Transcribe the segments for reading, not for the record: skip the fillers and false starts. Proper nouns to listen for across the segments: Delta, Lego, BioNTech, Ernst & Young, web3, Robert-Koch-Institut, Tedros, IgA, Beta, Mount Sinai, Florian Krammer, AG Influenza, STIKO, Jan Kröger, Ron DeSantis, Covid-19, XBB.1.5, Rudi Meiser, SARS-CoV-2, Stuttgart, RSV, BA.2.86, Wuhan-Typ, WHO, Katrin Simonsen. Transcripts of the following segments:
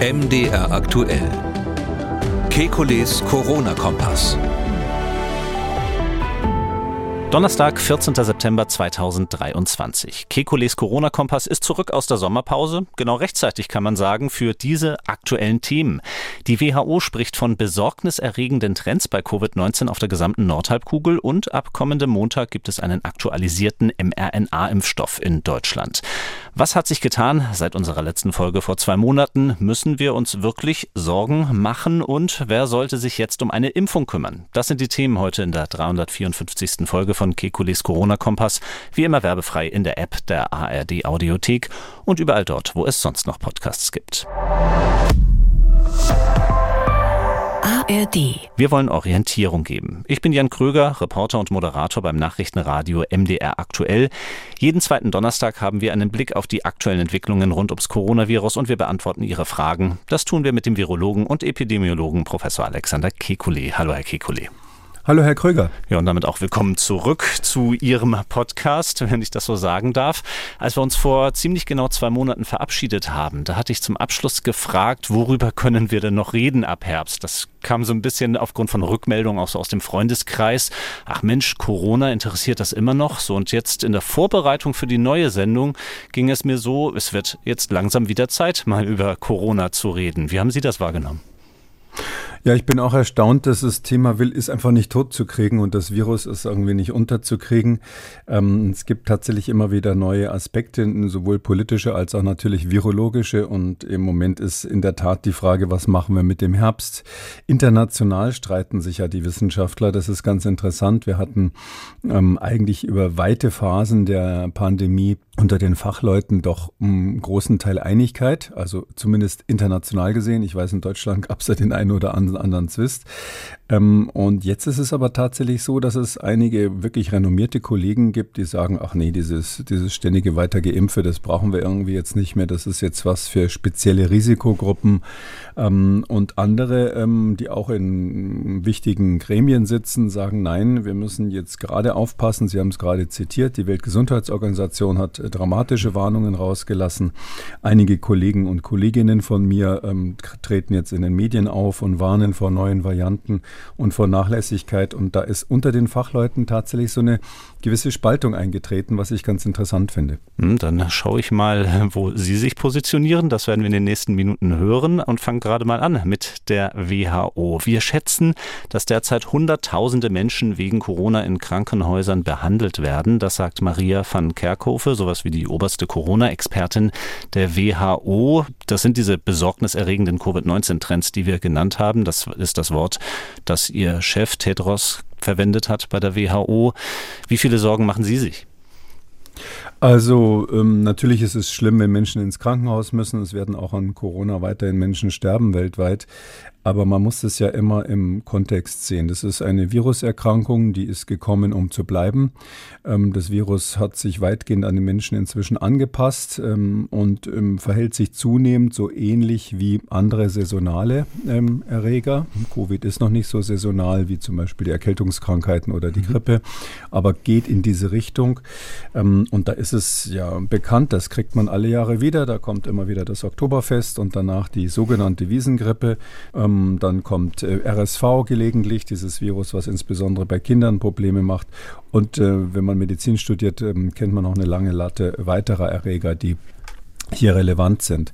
MDR aktuell. Kekulés Corona-Kompass. Donnerstag, 14. September 2023. Kekulés Corona-Kompass ist zurück aus der Sommerpause. Genau rechtzeitig kann man sagen, für diese aktuellen Themen. Die WHO spricht von besorgniserregenden Trends bei Covid-19 auf der gesamten Nordhalbkugel und ab kommendem Montag gibt es einen aktualisierten mRNA-Impfstoff in Deutschland. Was hat sich getan seit unserer letzten Folge vor 2 Monaten? Müssen wir uns wirklich Sorgen machen und wer sollte sich jetzt um eine Impfung kümmern? Das sind die Themen heute in der 354. Folge von Kekulés Corona-Kompass, wie immer werbefrei in der App der ARD Audiothek und überall dort, wo es sonst noch Podcasts gibt. Wir wollen Orientierung geben. Ich bin Jan Kröger, Reporter und Moderator beim Nachrichtenradio MDR aktuell. Jeden zweiten Donnerstag haben wir einen Blick auf die aktuellen Entwicklungen rund ums Coronavirus und wir beantworten Ihre Fragen. Das tun wir mit dem Virologen und Epidemiologen Professor Alexander Kekulé. Hallo, Herr Kekulé. Hallo, Herr Kröger. Ja, und damit auch willkommen zurück zu Ihrem Podcast, wenn ich das so sagen darf. Als wir uns vor ziemlich genau 2 Monaten verabschiedet haben, da hatte ich zum Abschluss gefragt, worüber können wir denn noch reden ab Herbst? Das kam so ein bisschen aufgrund von Rückmeldungen auch so aus dem Freundeskreis. Ach Mensch, Corona, interessiert das immer noch? So, und jetzt in der Vorbereitung für die neue Sendung ging es mir so, es wird jetzt langsam wieder Zeit, mal über Corona zu reden. Wie haben Sie das wahrgenommen? Ja, ich bin auch erstaunt, dass das Thema ist einfach nicht tot zu kriegen und das Virus ist irgendwie nicht unterzukriegen. Es gibt tatsächlich immer wieder neue Aspekte, sowohl politische als auch natürlich virologische. Und im Moment ist in der Tat die Frage, was machen wir mit dem Herbst? International streiten sich ja die Wissenschaftler. Das ist ganz interessant. Wir hatten eigentlich über weite Phasen der Pandemie unter den Fachleuten doch einen großen Teil Einigkeit, also zumindest international gesehen. Ich weiß, in Deutschland gab es ja den einen oder anderen Zwist. Und jetzt ist es aber tatsächlich so, dass es einige wirklich renommierte Kollegen gibt, die sagen, ach nee, dieses ständige Weitergeimpfe, das brauchen wir irgendwie jetzt nicht mehr. Das ist jetzt was für spezielle Risikogruppen. Und andere, die auch in wichtigen Gremien sitzen, sagen, nein, wir müssen jetzt gerade aufpassen. Sie haben es gerade zitiert, die Weltgesundheitsorganisation hat dramatische Warnungen rausgelassen. Einige Kollegen und Kolleginnen von mir treten jetzt in den Medien auf und warnen vor neuen Varianten und vor Nachlässigkeit. Und da ist unter den Fachleuten tatsächlich so eine gewisse Spaltung eingetreten, was ich ganz interessant finde. Dann schaue ich mal, wo Sie sich positionieren. Das werden wir in den nächsten Minuten hören und fangen gerade mal an mit der WHO. Wir schätzen, dass derzeit Hunderttausende Menschen wegen Corona in Krankenhäusern behandelt werden. Das sagt Maria van Kerkhove, sowas wie die oberste Corona-Expertin der WHO. Das sind diese besorgniserregenden Covid-19-Trends, die wir genannt haben. Das ist das Wort, das ihr Chef Tedros verwendet hat bei der WHO. Wie viele Sorgen machen Sie sich? Also natürlich ist es schlimm, wenn Menschen ins Krankenhaus müssen. Es werden auch an Corona weiterhin Menschen sterben weltweit. Aber man muss das ja immer im Kontext sehen. Das ist eine Viruserkrankung, die ist gekommen, um zu bleiben. Das Virus hat sich weitgehend an den Menschen inzwischen angepasst und verhält sich zunehmend so ähnlich wie andere saisonale Erreger. Covid ist noch nicht so saisonal wie zum Beispiel die Erkältungskrankheiten oder die Grippe, aber geht in diese Richtung. Und da ist es ja bekannt, das kriegt man alle Jahre wieder. Da kommt immer wieder das Oktoberfest und danach die sogenannte Wiesengrippe. Dann kommt RSV gelegentlich, dieses Virus, was insbesondere bei Kindern Probleme macht. Und wenn man Medizin studiert, kennt man auch eine lange Latte weiterer Erreger, die hier relevant sind.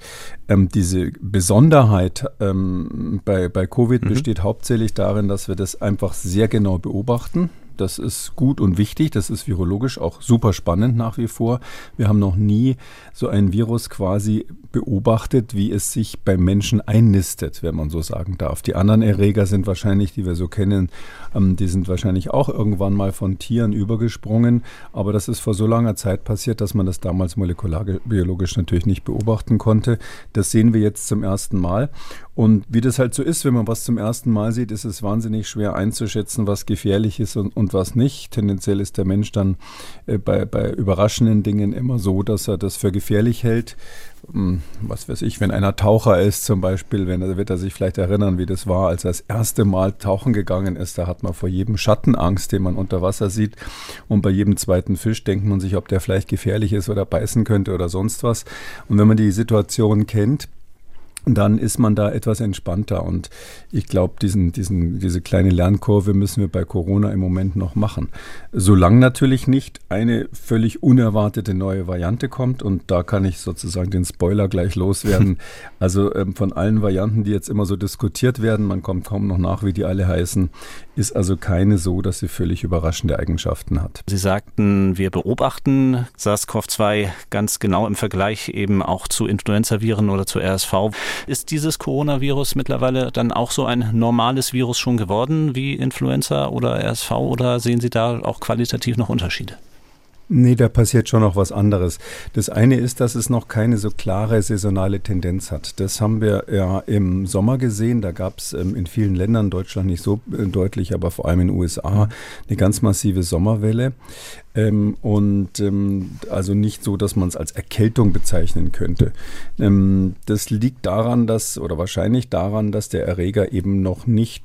Diese Besonderheit bei Covid besteht hauptsächlich darin, dass wir das einfach sehr genau beobachten. Das ist gut und wichtig, das ist virologisch auch super spannend nach wie vor. Wir haben noch nie so ein Virus quasi beobachtet, wie es sich beim Menschen einnistet, wenn man so sagen darf. Die anderen Erreger sind wahrscheinlich, die wir so kennen, die sind wahrscheinlich auch irgendwann mal von Tieren übergesprungen. Aber das ist vor so langer Zeit passiert, dass man das damals molekularbiologisch natürlich nicht beobachten konnte. Das sehen wir jetzt zum ersten Mal. Und wie das halt so ist, wenn man was zum ersten Mal sieht, ist es wahnsinnig schwer einzuschätzen, was gefährlich ist und was nicht. Tendenziell ist der Mensch dann bei überraschenden Dingen immer so, dass er das für gefährlich hält. Was weiß ich, wenn einer Taucher ist zum Beispiel, wird er sich vielleicht erinnern, wie das war, als er das erste Mal tauchen gegangen ist. Da hat man vor jedem Schatten Angst, den man unter Wasser sieht. Und bei jedem zweiten Fisch denkt man sich, ob der vielleicht gefährlich ist oder beißen könnte oder sonst was. Und wenn man die Situation kennt, dann ist man da etwas entspannter. Und ich glaube, diese kleine Lernkurve müssen wir bei Corona im Moment noch machen. Solange natürlich nicht eine völlig unerwartete neue Variante kommt. Und da kann ich sozusagen den Spoiler gleich loswerden. Also von allen Varianten, die jetzt immer so diskutiert werden, man kommt kaum noch nach, wie die alle heißen, ist also keine so, dass sie völlig überraschende Eigenschaften hat. Sie sagten, wir beobachten SARS-CoV-2 ganz genau im Vergleich eben auch zu Influenzaviren oder zu RSV. Ist dieses Coronavirus mittlerweile dann auch so ein normales Virus schon geworden wie Influenza oder RSV oder sehen Sie da auch qualitativ noch Unterschiede? Nee, da passiert schon noch was anderes. Das eine ist, dass es noch keine so klare saisonale Tendenz hat. Das haben wir ja im Sommer gesehen. Da gab es in vielen Ländern, Deutschland nicht so deutlich, aber vor allem in den USA, eine ganz massive Sommerwelle. Also nicht so, dass man es als Erkältung bezeichnen könnte. Das liegt daran, dass der Erreger eben noch nicht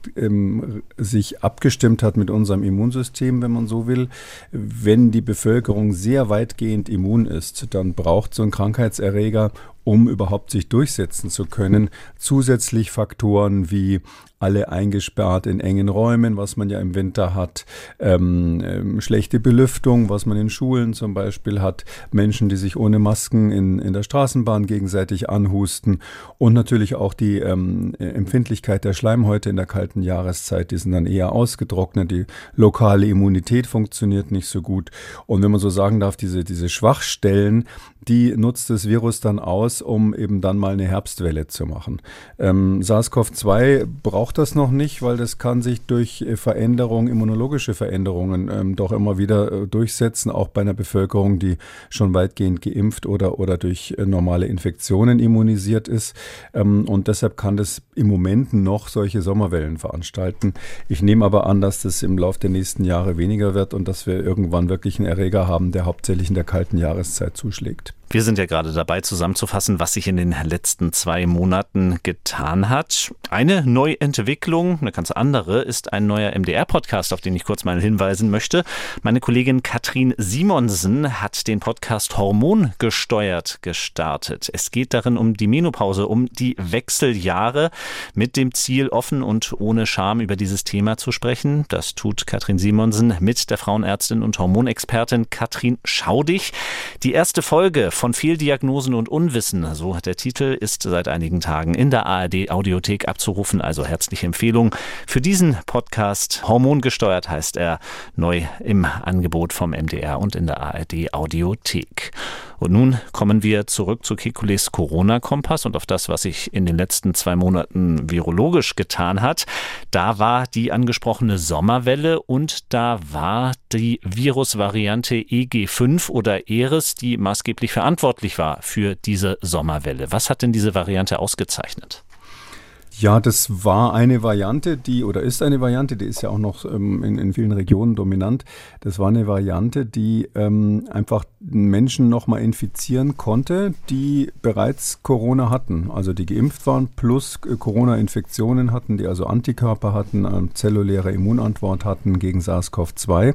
sich abgestimmt hat mit unserem Immunsystem, wenn man so will. Wenn die Bevölkerung sehr weitgehend immun ist, dann braucht so ein Krankheitserreger, um überhaupt sich durchsetzen zu können, zusätzlich Faktoren wie alle eingesperrt in engen Räumen, was man ja im Winter hat, schlechte Belüftung, was man in Schulen zum Beispiel hat, Menschen, die sich ohne Masken in der Straßenbahn gegenseitig anhusten und natürlich auch die Empfindlichkeit der Schleimhäute in der kalten Jahreszeit, die sind dann eher ausgetrocknet, die lokale Immunität funktioniert nicht so gut und wenn man so sagen darf, diese Schwachstellen, die nutzt das Virus dann aus, um eben dann mal eine Herbstwelle zu machen. SARS-CoV-2 braucht das noch nicht, weil das kann sich durch immunologische Veränderungen doch immer wieder durchsetzen, auch bei einer Bevölkerung, die schon weitgehend geimpft oder durch normale Infektionen immunisiert ist. Und deshalb kann das im Moment noch solche Sommerwellen veranstalten. Ich nehme aber an, dass das im Laufe der nächsten Jahre weniger wird und dass wir irgendwann wirklich einen Erreger haben, der hauptsächlich in der kalten Jahreszeit zuschlägt. Wir sind ja gerade dabei, zusammenzufassen, was sich in den letzten 2 Monaten getan hat. Eine Neuentwicklung, eine ganz andere, ist ein neuer MDR-Podcast, auf den ich kurz mal hinweisen möchte. Meine Kollegin Katrin Simonsen hat den Podcast Hormongesteuert gestartet. Es geht darin um die Menopause, um die Wechseljahre, mit dem Ziel, offen und ohne Scham über dieses Thema zu sprechen. Das tut Katrin Simonsen mit der Frauenärztin und Hormonexpertin Katrin Schaudig. Die erste Folge von Fehldiagnosen und Unwissen, so der Titel, ist seit einigen Tagen in der ARD Audiothek abzurufen, also herzliche Empfehlung für diesen Podcast. Hormongesteuert heißt er, neu im Angebot vom MDR und in der ARD Audiothek. Und nun kommen wir zurück zu Kekulés Corona-Kompass und auf das, was sich in den letzten 2 Monaten virologisch getan hat. Da war die angesprochene Sommerwelle und da war die Virusvariante EG.5 oder Eris, die maßgeblich verantwortlich war für diese Sommerwelle. Was hat denn diese Variante ausgezeichnet? Ja, das war eine Variante, die ist ja auch noch in vielen Regionen dominant. Das war eine Variante, die einfach Menschen nochmal infizieren konnte, die bereits Corona hatten, also die geimpft waren, plus Corona-Infektionen hatten, die also Antikörper hatten, zelluläre Immunantwort hatten gegen SARS-CoV-2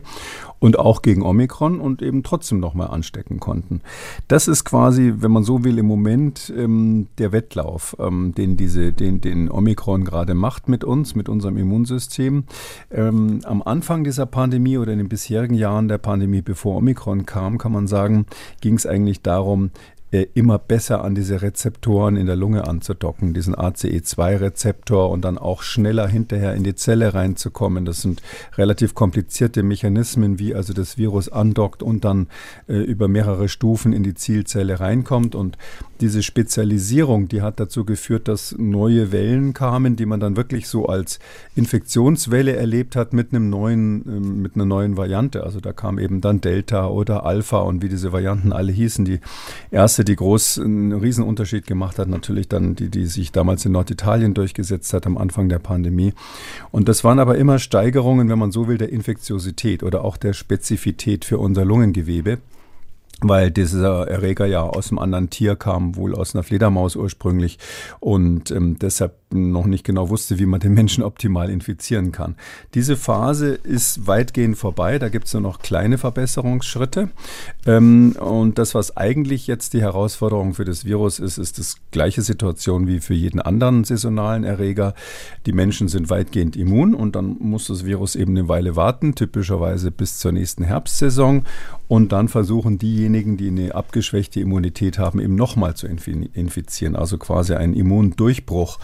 und auch gegen Omikron und eben trotzdem nochmal anstecken konnten. Das ist quasi, wenn man so will, im Moment der Wettlauf, den Omikron gerade macht mit uns, mit unserem Immunsystem. Am Anfang dieser Pandemie oder in den bisherigen Jahren der Pandemie, bevor Omikron kam, kann man sagen, ging es eigentlich darum, immer besser an diese Rezeptoren in der Lunge anzudocken, diesen ACE2-Rezeptor und dann auch schneller hinterher in die Zelle reinzukommen. Das sind relativ komplizierte Mechanismen, wie also das Virus andockt und dann über mehrere Stufen in die Zielzelle reinkommt. Und diese Spezialisierung, die hat dazu geführt, dass neue Wellen kamen, die man dann wirklich so als Infektionswelle erlebt hat mit einer neuen Variante. Also da kam eben dann Delta oder Alpha und wie diese Varianten alle hießen. Die erste, die einen Riesenunterschied gemacht hat, natürlich dann die sich damals in Norditalien durchgesetzt hat am Anfang der Pandemie. Und das waren aber immer Steigerungen, wenn man so will, der Infektiosität oder auch der Spezifität für unser Lungengewebe, weil dieser Erreger ja aus einem anderen Tier kam, wohl aus einer Fledermaus ursprünglich und deshalb noch nicht genau wusste, wie man den Menschen optimal infizieren kann. Diese Phase ist weitgehend vorbei. Da gibt es nur noch kleine Verbesserungsschritte. Und das, was eigentlich jetzt die Herausforderung für das Virus ist, ist das gleiche Situation wie für jeden anderen saisonalen Erreger. Die Menschen sind weitgehend immun und dann muss das Virus eben eine Weile warten, typischerweise bis zur nächsten Herbstsaison. Und dann versuchen diejenigen, die eine abgeschwächte Immunität haben, eben nochmal zu infizieren. Also quasi einen Immundurchbruch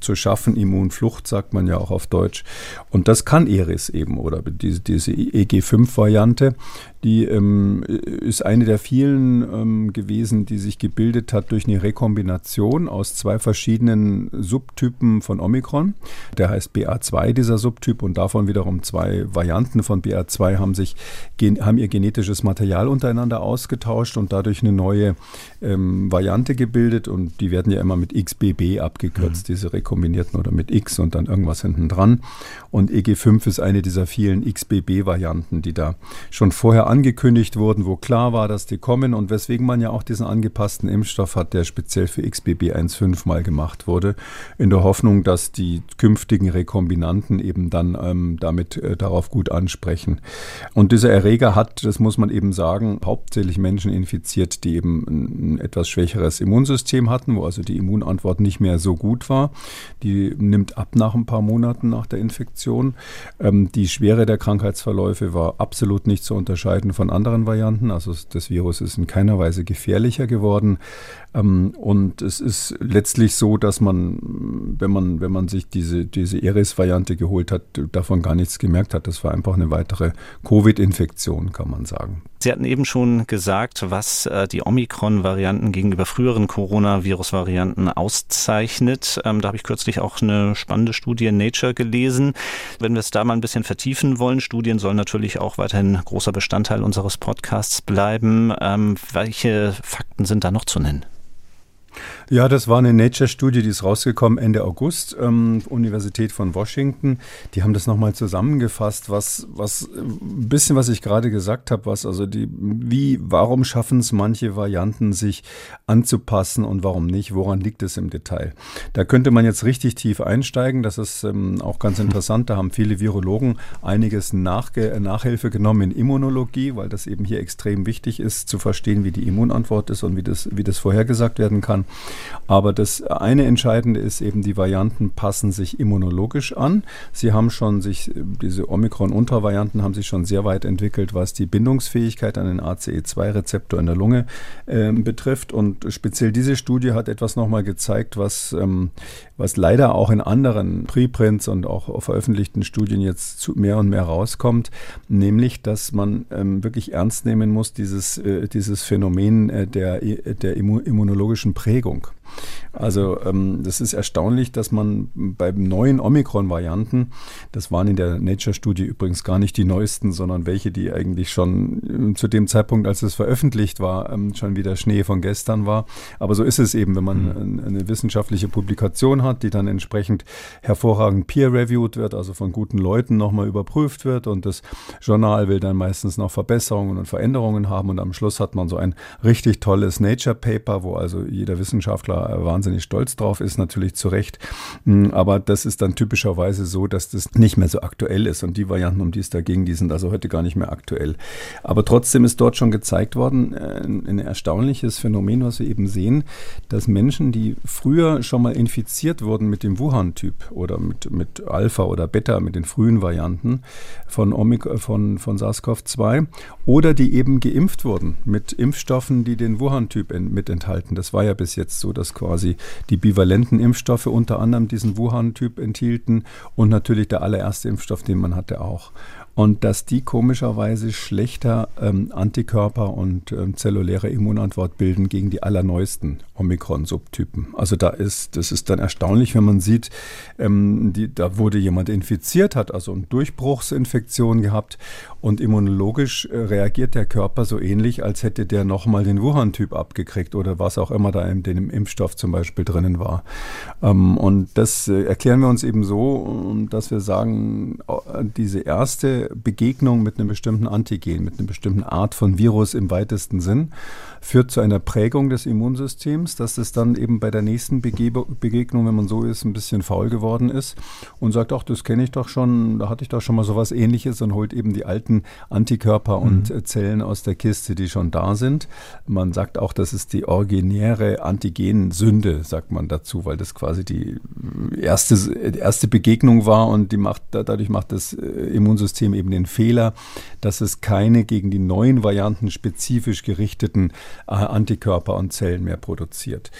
zu schaffen. Immunflucht sagt man ja auch auf Deutsch. Und das kann Eris eben oder diese EG.5-Variante. Die ist eine der vielen gewesen, die sich gebildet hat durch eine Rekombination aus zwei verschiedenen Subtypen von Omikron. Der heißt BA.2, dieser Subtyp, und davon wiederum zwei Varianten von BA.2 haben ihr genetisches Material untereinander ausgetauscht und dadurch eine neue Variante gebildet. Und die werden ja immer mit XBB abgekürzt, diese rekombinierten, oder mit X und dann irgendwas hinten dran. Und EG.5 ist eine dieser vielen XBB-Varianten, die da schon vorher angekündigt wurden, wo klar war, dass die kommen und weswegen man ja auch diesen angepassten Impfstoff hat, der speziell für XBB.1.5 mal gemacht wurde, in der Hoffnung, dass die künftigen Rekombinanten eben dann darauf gut ansprechen. Und dieser Erreger hat, das muss man eben sagen, hauptsächlich Menschen infiziert, die eben ein etwas schwächeres Immunsystem hatten, wo also die Immunantwort nicht mehr so gut war. Die nimmt ab nach ein paar Monaten nach der Infektion. Die Schwere der Krankheitsverläufe war absolut nicht zu unterscheiden von anderen Varianten. Also das Virus ist in keiner Weise gefährlicher geworden. Und es ist letztlich so, dass man, wenn man sich diese Eris-Variante geholt hat, davon gar nichts gemerkt hat. Das war einfach eine weitere Covid-Infektion, kann man sagen. Sie hatten eben schon gesagt, was die Omikron-Varianten gegenüber früheren Coronavirus-Varianten auszeichnet. Da habe ich kürzlich auch eine spannende Studie in Nature gelesen. Wenn wir es da mal ein bisschen vertiefen wollen, Studien sollen natürlich auch weiterhin großer Bestandteil unseres Podcasts bleiben. Welche Fakten sind da noch zu nennen? Ja, das war eine Nature-Studie, die ist rausgekommen Ende August, Universität von Washington. Die haben das nochmal zusammengefasst, was ein bisschen, was ich gerade gesagt habe, warum schaffen es manche Varianten, sich anzupassen und warum nicht, woran liegt es im Detail? Da könnte man jetzt richtig tief einsteigen, das ist auch ganz interessant, da haben viele Virologen einiges Nachhilfe genommen in Immunologie, weil das eben hier extrem wichtig ist, zu verstehen, wie die Immunantwort ist und wie das vorhergesagt werden kann. Aber das eine Entscheidende ist eben, die Varianten passen sich immunologisch an. Sie haben schon diese Omikron-Untervarianten haben sich schon sehr weit entwickelt, was die Bindungsfähigkeit an den ACE2-Rezeptor in der Lunge betrifft. Und speziell diese Studie hat etwas nochmal gezeigt, was leider auch in anderen Preprints und auch veröffentlichten Studien jetzt mehr und mehr rauskommt, nämlich, dass man wirklich ernst nehmen muss, dieses Phänomen der immunologischen Prägung. Also das ist erstaunlich, dass man bei neuen Omikron-Varianten, das waren in der Nature-Studie übrigens gar nicht die neuesten, sondern welche, die eigentlich schon zu dem Zeitpunkt, als es veröffentlicht war, schon wieder Schnee von gestern war. Aber so ist es eben, wenn man eine wissenschaftliche Publikation hat, die dann entsprechend hervorragend peer-reviewed wird, also von guten Leuten nochmal überprüft wird und das Journal will dann meistens noch Verbesserungen und Veränderungen haben und am Schluss hat man so ein richtig tolles Nature-Paper, wo also jeder Wissenschaftler wahnsinnig stolz drauf ist, natürlich zu Recht. Aber das ist dann typischerweise so, dass das nicht mehr so aktuell ist. Und die Varianten, um die es da ging, die sind also heute gar nicht mehr aktuell. Aber trotzdem ist dort schon gezeigt worden, ein erstaunliches Phänomen, was wir eben sehen, dass Menschen, die früher schon mal infiziert wurden mit dem Wuhan-Typ oder mit Alpha oder Beta, mit den frühen Varianten von SARS-CoV-2 oder die eben geimpft wurden mit Impfstoffen, die den Wuhan-Typ mit enthalten. Das war ja bis jetzt so, dass quasi die bivalenten Impfstoffe unter anderem diesen Wuhan-Typ enthielten und natürlich der allererste Impfstoff, den man hatte, auch. Und dass die komischerweise schlechter Antikörper und zelluläre Immunantwort bilden gegen die allerneuesten Omikron-Subtypen. Also das ist dann erstaunlich, wenn man sieht, da wurde jemand infiziert, hat also eine Durchbruchsinfektion gehabt und immunologisch reagiert der Körper so ähnlich, als hätte der nochmal den Wuhan-Typ abgekriegt oder was auch immer da in dem Impfstoff zum Beispiel drinnen war. Und das erklären wir uns eben so, dass wir sagen, diese erste die Begegnung mit einem bestimmten Antigen, mit einer bestimmten Art von Virus im weitesten Sinn, führt zu einer Prägung des Immunsystems, dass es dann eben bei der nächsten Begegnung, wenn man so ist, ein bisschen faul geworden ist und sagt, ach, das kenne ich doch schon, da hatte ich doch schon mal sowas Ähnliches und holt eben die alten Antikörper und Zellen aus der Kiste, die schon da sind. Man sagt auch, das ist die originäre Antigensünde, sagt man dazu, weil das quasi die erste Begegnung war und dadurch macht das Immunsystem eben den Fehler, dass es keine gegen die neuen Varianten spezifisch gerichteten Antikörper und Zellen mehr produziert.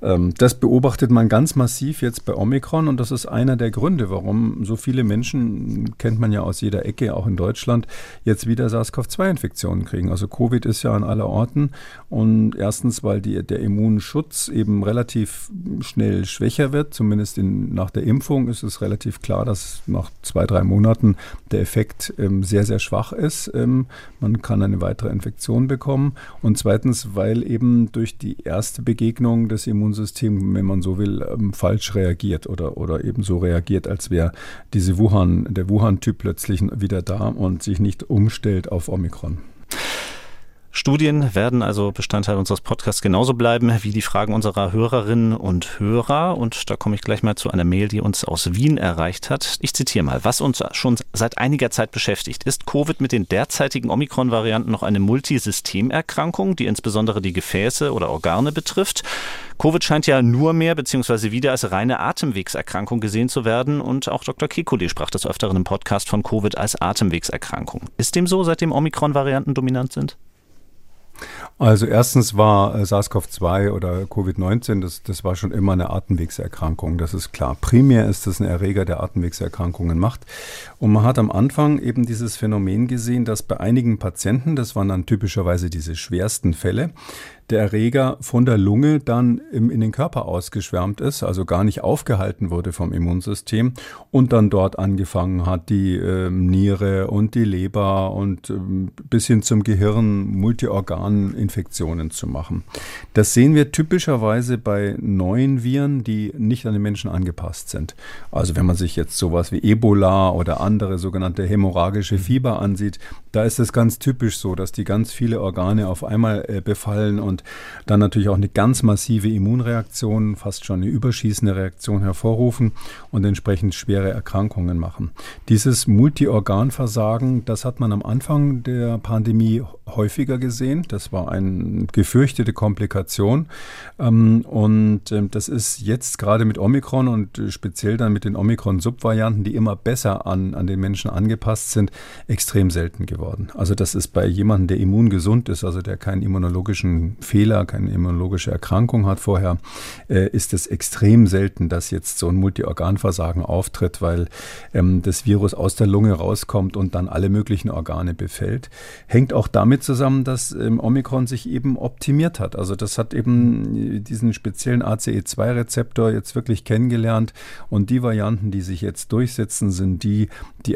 Das beobachtet man ganz massiv jetzt bei Omikron und das ist einer der Gründe, warum so viele Menschen, kennt man ja aus jeder Ecke, auch in Deutschland, jetzt wieder SARS-CoV-2-Infektionen kriegen. Also Covid ist ja an aller Orten und erstens, weil der Immunschutz eben relativ schnell schwächer wird, zumindest nach der Impfung ist es relativ klar, dass nach 2-3 Monaten der Effekt sehr, sehr schwach ist. Man kann eine weitere Infektion bekommen. Und zweitens, weil eben durch die erste Begegnung das Immunsystem, wenn man so will, falsch reagiert oder eben so reagiert, als wäre der Wuhan-Typ plötzlich wieder da und sich nicht umstellt auf Omikron. Studien werden also Bestandteil unseres Podcasts genauso bleiben wie die Fragen unserer Hörerinnen und Hörer. Und da komme ich gleich mal zu einer Mail, die uns aus Wien erreicht hat. Ich zitiere mal. Was uns schon seit einiger Zeit beschäftigt, ist Covid mit den derzeitigen Omikron-Varianten noch eine Multisystemerkrankung, die insbesondere die Gefäße oder Organe betrifft. Covid scheint ja nur mehr bzw. wieder als reine Atemwegserkrankung gesehen zu werden. Und auch Dr. Kekulé sprach des Öfteren im Podcast von Covid als Atemwegserkrankung. Ist dem so, seitdem Omikron-Varianten dominant sind? Also erstens war SARS-CoV-2 oder Covid-19, das war schon immer eine Atemwegserkrankung, das ist klar. Primär ist das ein Erreger, der Atemwegserkrankungen macht. Und man hat am Anfang eben dieses Phänomen gesehen, dass bei einigen Patienten, das waren dann typischerweise diese schwersten Fälle, der Erreger von der Lunge dann in den Körper ausgeschwärmt ist, also gar nicht aufgehalten wurde vom Immunsystem und dann dort angefangen hat, die Niere und die Leber und bis hin zum Gehirn Multiorganinfektionen zu machen. Das sehen wir typischerweise bei neuen Viren, die nicht an den Menschen angepasst sind. Also wenn man sich jetzt sowas wie Ebola oder andere sogenannte hämorrhagische Fieber ansieht, da ist es ganz typisch so, dass die ganz viele Organe auf einmal befallen und dann natürlich auch eine ganz massive Immunreaktion, fast schon eine überschießende Reaktion hervorrufen und entsprechend schwere Erkrankungen machen. Dieses Multiorganversagen, das hat man am Anfang der Pandemie häufiger gesehen. Das war eine gefürchtete Komplikation. Und das ist jetzt gerade mit Omikron und speziell dann mit den Omikron-Subvarianten, die immer besser an den Menschen angepasst sind, extrem selten geworden. Also das ist bei jemandem, der immungesund ist, also der keinen immunologischen Fehler, keine immunologische Erkrankung hat vorher, ist es extrem selten, dass jetzt so ein Multiorganversagen auftritt, weil das Virus aus der Lunge rauskommt und dann alle möglichen Organe befällt. Hängt auch damit zusammen, dass Omikron sich eben optimiert hat. Also das hat eben diesen speziellen ACE2-Rezeptor jetzt wirklich kennengelernt und die Varianten, die sich jetzt durchsetzen, sind die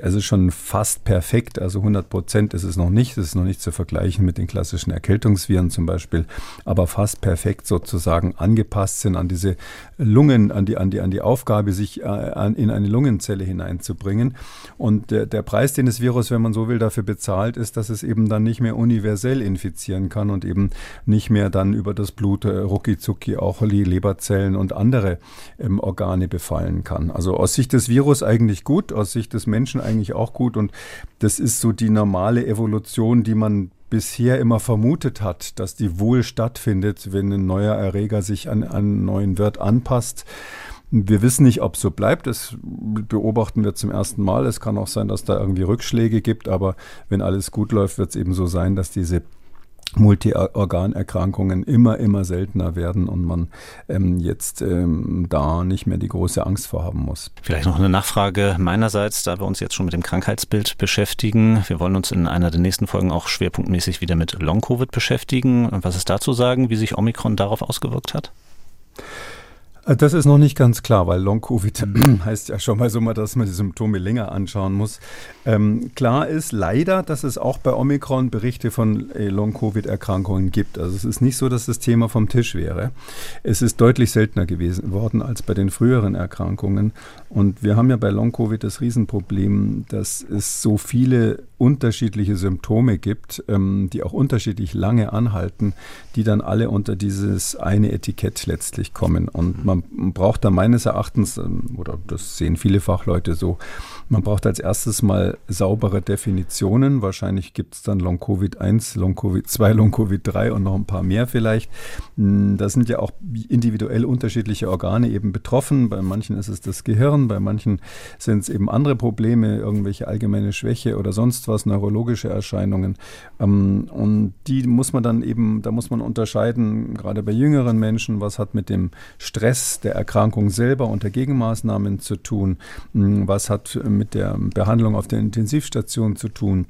also schon fast perfekt, also 100% ist es noch nicht, das ist noch nicht zu vergleichen mit den klassischen Erkältungsviren zum Beispiel, aber fast perfekt sozusagen angepasst sind an diese Lungen, an die Aufgabe, sich in eine Lungenzelle hineinzubringen. Und der Preis, den das Virus, wenn man so will, dafür bezahlt, ist, dass es eben dann nicht mehr universell infizieren kann und eben nicht mehr dann über das Blut rucki-zucki auch die Leberzellen und andere Organe befallen kann. Also aus Sicht des Virus eigentlich gut, aus Sicht des Menschen eigentlich auch gut und das ist so die normale Evolution, die man bisher immer vermutet hat, dass die wohl stattfindet, wenn ein neuer Erreger sich an einen neuen Wirt anpasst. Wir wissen nicht, ob es so bleibt, das beobachten wir zum ersten Mal. Es kann auch sein, dass da irgendwie Rückschläge gibt, aber wenn alles gut läuft, wird es eben so sein, dass diese Multiorganerkrankungen immer seltener werden und man jetzt da nicht mehr die große Angst vor haben muss. Vielleicht noch eine Nachfrage meinerseits, da wir uns jetzt schon mit dem Krankheitsbild beschäftigen. Wir wollen uns in einer der nächsten Folgen auch schwerpunktmäßig wieder mit Long-Covid beschäftigen. Was ist dazu sagen, wie sich Omikron darauf ausgewirkt hat? Das ist noch nicht ganz klar, weil Long-Covid heißt ja schon mal so, dass man die Symptome länger anschauen muss. Klar ist leider, dass es auch bei Omikron Berichte von Long-Covid-Erkrankungen gibt. Also es ist nicht so, dass das Thema vom Tisch wäre. Es ist deutlich seltener geworden als bei den früheren Erkrankungen. Und wir haben ja bei Long-Covid das Riesenproblem, dass es so viele unterschiedliche Symptome gibt, die auch unterschiedlich lange anhalten, die dann alle unter dieses eine Etikett letztlich kommen. Und man braucht da meines Erachtens, oder das sehen viele Fachleute so, man braucht als erstes mal saubere Definitionen. Wahrscheinlich gibt es dann Long-Covid-1, Long-Covid-2, Long-Covid-3 und noch ein paar mehr vielleicht. Da sind ja auch individuell unterschiedliche Organe eben betroffen. Bei manchen ist es das Gehirn, bei manchen sind es eben andere Probleme, irgendwelche allgemeine Schwäche oder sonst was, neurologische Erscheinungen. Und die muss man dann eben, da muss man unterscheiden, gerade bei jüngeren Menschen, was hat mit dem Stress der Erkrankung selber und der Gegenmaßnahmen zu tun, was hat mit der Behandlung auf der Intensivstation zu tun.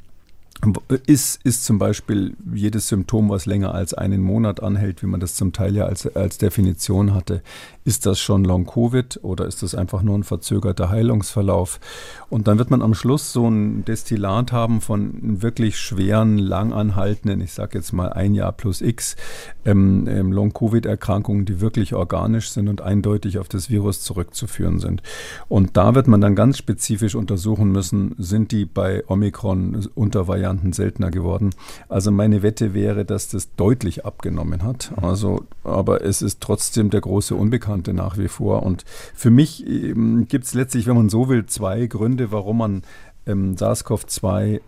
Ist zum Beispiel jedes Symptom, was länger als einen Monat anhält, wie man das zum Teil ja als Definition hatte, ist das schon Long-Covid oder ist das einfach nur ein verzögerter Heilungsverlauf? Und dann wird man am Schluss so ein Destillat haben von wirklich schweren, lang anhaltenden, ich sage jetzt mal 1 Jahr plus X, Long-Covid-Erkrankungen, die wirklich organisch sind und eindeutig auf das Virus zurückzuführen sind. Und da wird man dann ganz spezifisch untersuchen müssen, sind die bei Omikron unter Varianten seltener geworden. Also meine Wette wäre, dass das deutlich abgenommen hat. Also, aber es ist trotzdem der große Unbekannte nach wie vor. Und für mich gibt es letztlich, wenn man so will, 2 Gründe, warum man SARS-CoV-2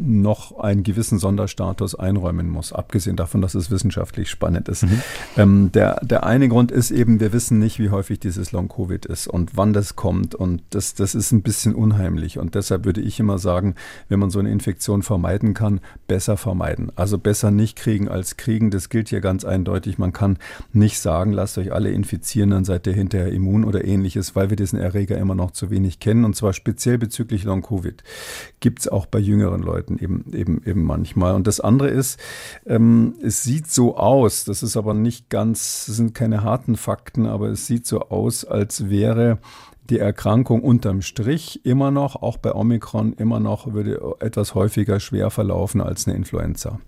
noch einen gewissen Sonderstatus einräumen muss, abgesehen davon, dass es wissenschaftlich spannend ist. Der eine Grund ist eben, wir wissen nicht, wie häufig dieses Long-Covid ist und wann das kommt, und das ist ein bisschen unheimlich, und deshalb würde ich immer sagen, wenn man so eine Infektion vermeiden kann, besser vermeiden. Also besser nicht kriegen als kriegen, das gilt hier ganz eindeutig. Man kann nicht sagen, lasst euch alle infizieren, dann seid ihr hinterher immun oder ähnliches, weil wir diesen Erreger immer noch zu wenig kennen, und zwar speziell bezüglich Long-Covid. Gibt es auch bei jüngeren Leuten eben manchmal. Und das andere ist, es sieht so aus, das ist aber nicht ganz, sind keine harten Fakten, aber es sieht so aus, als wäre die Erkrankung unterm Strich immer noch, auch bei Omikron immer noch, würde etwas häufiger schwer verlaufen als eine Influenza.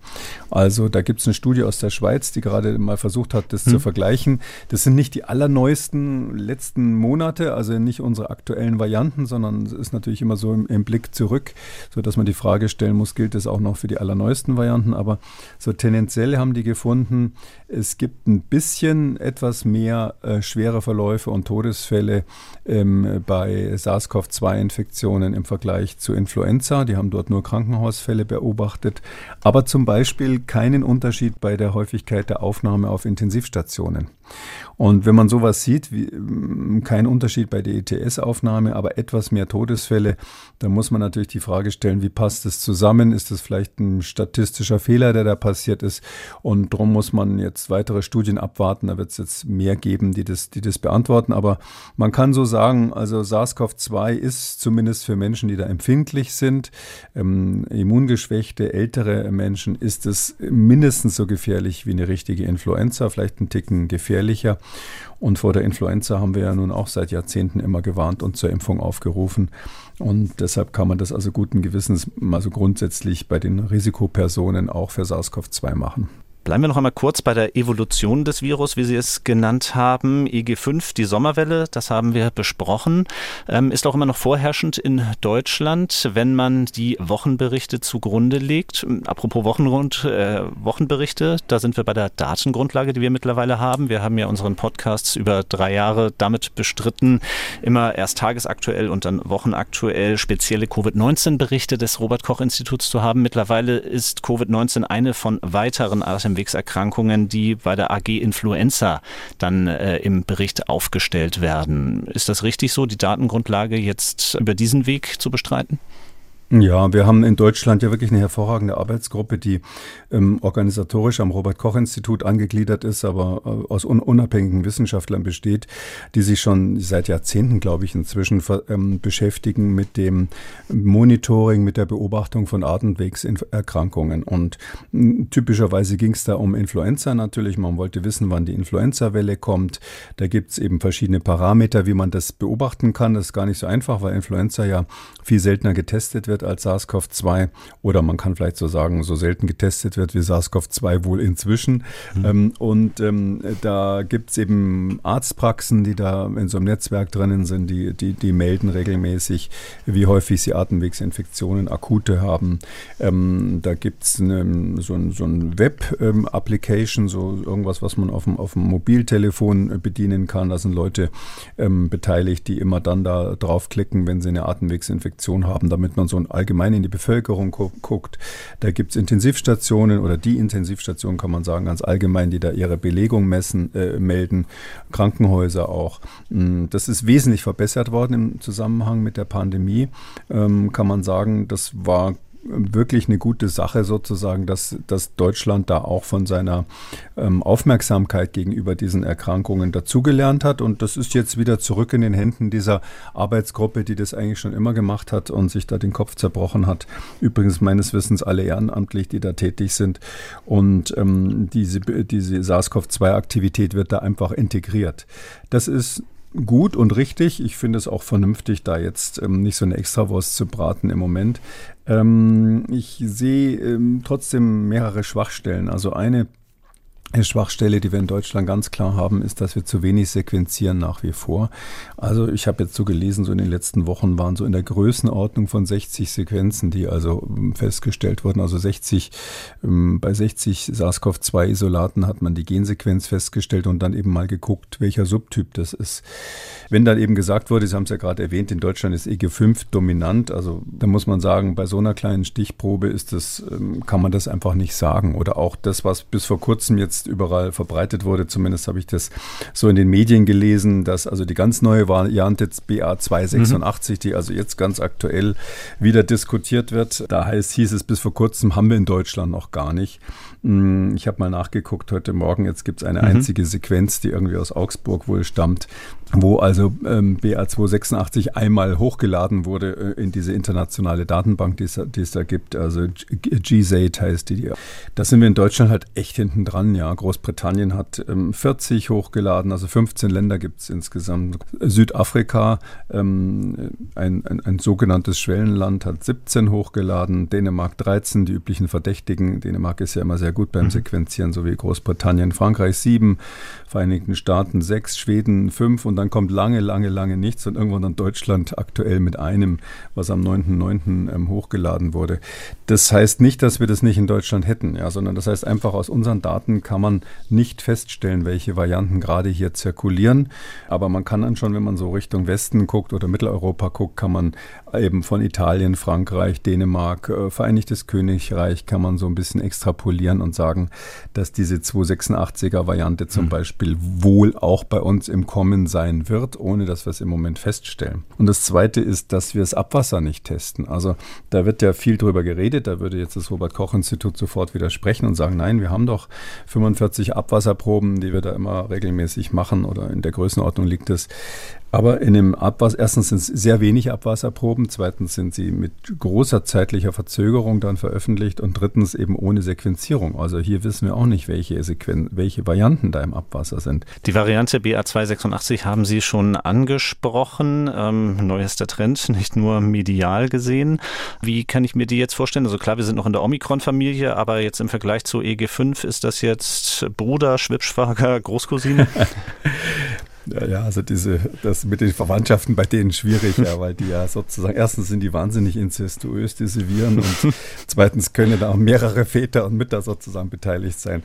Also da gibt es eine Studie aus der Schweiz, die gerade mal versucht hat, das zu vergleichen. Das sind nicht die allerneuesten letzten Monate, also nicht unsere aktuellen Varianten, sondern es ist natürlich immer so im Blick zurück, sodass man die Frage stellen muss, gilt es auch noch für die allerneuesten Varianten? Aber so tendenziell haben die gefunden, es gibt ein bisschen etwas mehr schwere Verläufe und Todesfälle bei SARS-CoV-2-Infektionen im Vergleich zu Influenza. Die haben dort nur Krankenhausfälle beobachtet, aber zum Beispiel keinen Unterschied bei der Häufigkeit der Aufnahme auf Intensivstationen. Und wenn man sowas sieht, kein Unterschied bei der ETS-Aufnahme, aber etwas mehr Todesfälle, dann muss man natürlich die Frage stellen, wie passt das zusammen? Ist das vielleicht ein statistischer Fehler, der da passiert ist? Und darum muss man jetzt weitere Studien abwarten. Da wird es jetzt mehr geben, die das beantworten. Aber man kann so sagen, also SARS-CoV-2 ist zumindest für Menschen, die da empfindlich sind, immungeschwächte, ältere Menschen, ist es mindestens so gefährlich wie eine richtige Influenza, vielleicht einen Ticken gefährlicher. Und vor der Influenza haben wir ja nun auch seit Jahrzehnten immer gewarnt und zur Impfung aufgerufen. Und deshalb kann man das also guten Gewissens, also grundsätzlich bei den Risikopersonen auch für SARS-CoV-2 machen. Bleiben wir noch einmal kurz bei der Evolution des Virus, wie Sie es genannt haben. EG.5, die Sommerwelle, das haben wir besprochen, ist auch immer noch vorherrschend in Deutschland, wenn man die Wochenberichte zugrunde legt. Apropos Wochenberichte, da sind wir bei der Datengrundlage, die wir mittlerweile haben. Wir haben ja unseren Podcasts über 3 Jahre damit bestritten, immer erst tagesaktuell und dann wochenaktuell spezielle Covid-19-Berichte des Robert-Koch-Instituts zu haben. Mittlerweile ist Covid-19 eine von weiteren Atemwegserkrankungen, die bei der AG Influenza dann im Bericht aufgestellt werden. Ist das richtig so, die Datengrundlage jetzt über diesen Weg zu bestreiten? Ja, wir haben in Deutschland ja wirklich eine hervorragende Arbeitsgruppe, die organisatorisch am Robert-Koch-Institut angegliedert ist, aber aus unabhängigen Wissenschaftlern besteht, die sich schon seit Jahrzehnten, glaube ich, inzwischen beschäftigen mit dem Monitoring, mit der Beobachtung von Atemwegserkrankungen. Und typischerweise ging es da um Influenza natürlich. Man wollte wissen, wann die Influenza-Welle kommt. Da gibt es eben verschiedene Parameter, wie man das beobachten kann. Das ist gar nicht so einfach, weil Influenza ja viel seltener getestet wird als SARS-CoV-2, oder man kann vielleicht so sagen, so selten getestet wird wie SARS-CoV-2 wohl inzwischen. Da gibt es eben Arztpraxen, die da in so einem Netzwerk drinnen sind, die melden regelmäßig, wie häufig sie Atemwegsinfektionen akute haben. Da gibt es so ein Web-Application, so irgendwas, was man auf dem Mobiltelefon bedienen kann. Da sind Leute beteiligt, die immer dann da draufklicken, wenn sie eine Atemwegsinfektion haben, damit man so allgemein in die Bevölkerung guckt. Da gibt es Intensivstationen oder die Intensivstationen, kann man sagen, ganz allgemein, die da ihre Belegung melden, Krankenhäuser auch. Das ist wesentlich verbessert worden im Zusammenhang mit der Pandemie, kann man sagen. Das war wirklich eine gute Sache sozusagen, dass Deutschland da auch von seiner Aufmerksamkeit gegenüber diesen Erkrankungen dazugelernt hat. Und das ist jetzt wieder zurück in den Händen dieser Arbeitsgruppe, die das eigentlich schon immer gemacht hat und sich da den Kopf zerbrochen hat. Übrigens meines Wissens alle ehrenamtlich, die da tätig sind. Und diese SARS-CoV-2-Aktivität wird da einfach integriert. Das ist gut und richtig. Ich finde es auch vernünftig, da jetzt nicht so eine Extrawurst zu braten im Moment. Ich sehe trotzdem mehrere Schwachstellen. Also eine Schwachstelle, die wir in Deutschland ganz klar haben, ist, dass wir zu wenig sequenzieren nach wie vor. Also ich habe jetzt so gelesen, so in den letzten Wochen waren so in der Größenordnung von 60 Sequenzen, die also festgestellt wurden. Also bei 60 SARS-CoV-2-Isolaten hat man die Gensequenz festgestellt und dann eben mal geguckt, welcher Subtyp das ist. Wenn dann eben gesagt wurde, Sie haben es ja gerade erwähnt, in Deutschland ist EG.5 dominant. Also da muss man sagen, bei so einer kleinen Stichprobe kann man das einfach nicht sagen. Oder auch das, was bis vor kurzem jetzt überall verbreitet wurde, zumindest habe ich das so in den Medien gelesen, dass also die ganz neue Variante BA.2.86, die also jetzt ganz aktuell wieder diskutiert wird, hieß es bis vor kurzem, haben wir in Deutschland noch gar nicht. Ich habe mal nachgeguckt heute Morgen, jetzt gibt es eine einzige Sequenz, die irgendwie aus Augsburg wohl stammt, wo also BA.2.86 einmal hochgeladen wurde in diese internationale Datenbank, die es da gibt, also GSAID heißt die. Da sind wir in Deutschland halt echt hinten dran, ja. Großbritannien hat 40 hochgeladen, also 15 Länder gibt es insgesamt. Südafrika, ein sogenanntes Schwellenland, hat 17 hochgeladen, Dänemark 13, die üblichen Verdächtigen. Dänemark ist ja immer sehr gut beim Sequenzieren, so wie Großbritannien. Frankreich 7, Vereinigten Staaten 6, Schweden 5 und dann kommt lange, lange, lange nichts und irgendwann dann Deutschland aktuell mit einem, was am 9.9. hochgeladen wurde. Das heißt nicht, dass wir das nicht in Deutschland hätten, ja, sondern das heißt einfach, aus unseren Daten kann man nicht feststellen, welche Varianten gerade hier zirkulieren. Aber man kann dann schon, wenn man so Richtung Westen guckt oder Mitteleuropa guckt, kann man eben von Italien, Frankreich, Dänemark, Vereinigtes Königreich, kann man so ein bisschen extrapolieren und sagen, dass diese 286er-Variante zum Beispiel wohl auch bei uns im Kommen sein wird, ohne dass wir es im Moment feststellen. Und das Zweite ist, dass wir das Abwasser nicht testen. Also da wird ja viel drüber geredet, da würde jetzt das Robert-Koch-Institut sofort widersprechen und sagen, nein, wir haben doch 45 Abwasserproben, die wir da immer regelmäßig machen, oder in der Größenordnung liegt es. Aber in dem Abwasser, erstens sind es sehr wenig Abwasserproben, zweitens sind sie mit großer zeitlicher Verzögerung dann veröffentlicht und drittens eben ohne Sequenzierung. Also hier wissen wir auch nicht, welche Varianten da im Abwasser sind. Die Variante BA.2.86 haben Sie schon angesprochen. Neuester Trend, nicht nur medial gesehen. Wie kann ich mir die jetzt vorstellen? Also klar, wir sind noch in der Omikron-Familie, aber jetzt im Vergleich zu EG.5 ist das jetzt Bruder, Schwibschwager, Großcousine? Ja, also das mit den Verwandtschaften bei denen schwierig, ja, weil die ja sozusagen, erstens sind die wahnsinnig inzestuös, diese Viren, und zweitens können da auch mehrere Väter und Mütter sozusagen beteiligt sein.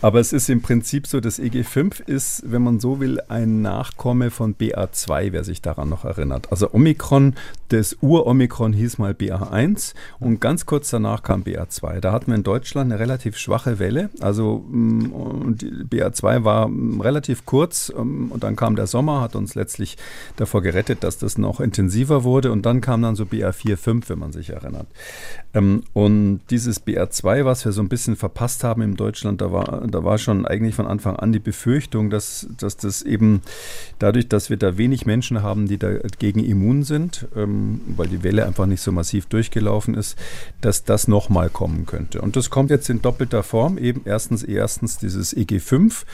Aber es ist im Prinzip so, dass EG.5 ist, wenn man so will, ein Nachkomme von BA.2, wer sich daran noch erinnert. Also Omikron, das Ur-Omikron hieß mal BA.1 und ganz kurz danach kam BA.2. Da hatten wir in Deutschland eine relativ schwache Welle, also BA.2 war relativ kurz und dann Dann kam der Sommer, hat uns letztlich davor gerettet, dass das noch intensiver wurde. Und dann kam dann so BA.4.5, wenn man sich erinnert. Und dieses BA.2, was wir so ein bisschen verpasst haben in Deutschland, da war schon eigentlich von Anfang an die Befürchtung, dass das eben dadurch, dass wir da wenig Menschen haben, die dagegen immun sind, weil die Welle einfach nicht so massiv durchgelaufen ist, dass das nochmal kommen könnte. Und das kommt jetzt in doppelter Form. Eben erstens dieses EG.5.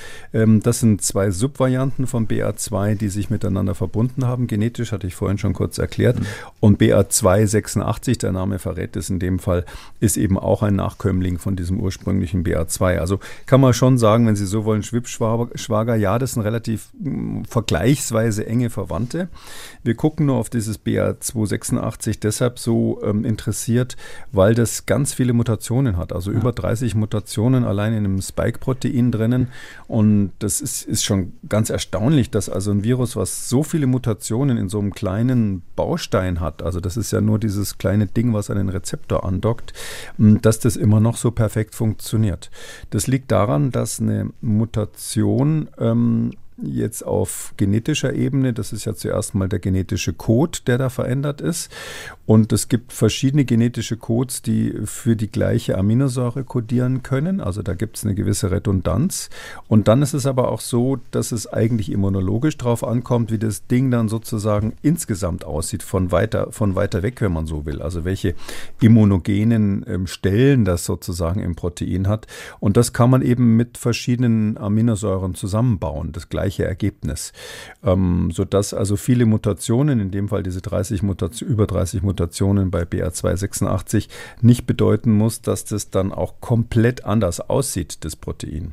Das sind zwei Subvarianten von BA.2, die sich miteinander verbunden haben. Genetisch hatte ich vorhin schon kurz erklärt. Und BA.2.86, der Name verrät es in dem Fall, ist eben auch ein Nachkömmling von diesem ursprünglichen BA.2. Also kann man schon sagen, wenn Sie so wollen, Schwibschwager, ja, das sind relativ vergleichsweise enge Verwandte. Wir gucken nur auf dieses BA.2.86 deshalb so interessiert, weil das ganz viele Mutationen hat. Also über 30 Mutationen allein in einem Spike-Protein drinnen. Und das ist schon ganz erstaunlich, dass also ein Virus, was so viele Mutationen in so einem kleinen Baustein hat, also das ist ja nur dieses kleine Ding, was an den Rezeptor andockt, dass das immer noch so perfekt funktioniert. Das liegt daran, dass eine Mutation jetzt auf genetischer Ebene, das ist ja zuerst mal der genetische Code, der da verändert ist. Und es gibt verschiedene genetische Codes, die für die gleiche Aminosäure kodieren können. Also da gibt es eine gewisse Redundanz. Und dann ist es aber auch so, dass es eigentlich immunologisch drauf ankommt, wie das Ding dann sozusagen insgesamt aussieht, von weiter weg, wenn man so will. Also welche immunogenen Stellen das sozusagen im Protein hat. Und das kann man eben mit verschiedenen Aminosäuren zusammenbauen. Das gleiche Ergebnis, sodass also viele Mutationen, in dem Fall diese über 30 Mutationen bei BA.2.86, nicht bedeuten muss, dass das dann auch komplett anders aussieht, das Protein.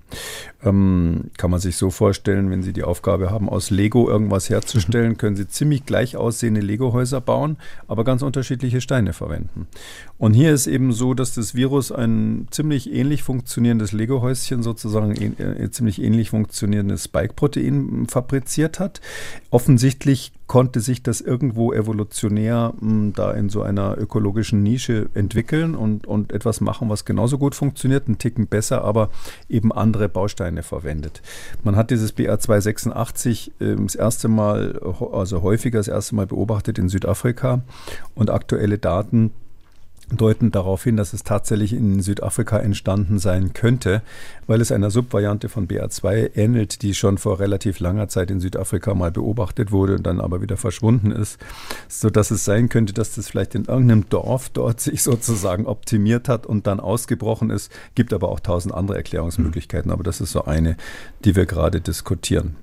Kann man sich so vorstellen, wenn Sie die Aufgabe haben, aus Lego irgendwas herzustellen, können Sie ziemlich gleich aussehende Lego-Häuser bauen, aber ganz unterschiedliche Steine verwenden. Und hier ist eben so, dass das Virus ein ziemlich ähnlich funktionierendes Lego-Häuschen sozusagen, ziemlich ähnlich funktionierendes Spike-Protein fabriziert hat. Offensichtlich konnte sich das irgendwo evolutionär da in so einer ökologischen Nische entwickeln und etwas machen, was genauso gut funktioniert, einen Ticken besser, aber eben andere Bausteine verwendet. Man hat dieses BA.2.86 das erste Mal, also häufiger das erste Mal beobachtet in Südafrika, und aktuelle Daten deuten darauf hin, dass es tatsächlich in Südafrika entstanden sein könnte, weil es einer Subvariante von BA.2 ähnelt, die schon vor relativ langer Zeit in Südafrika mal beobachtet wurde und dann aber wieder verschwunden ist, sodass es sein könnte, dass das vielleicht in irgendeinem Dorf dort sich sozusagen optimiert hat und dann ausgebrochen ist. Gibt aber auch 1000 andere Erklärungsmöglichkeiten, aber das ist so eine, die wir gerade diskutieren.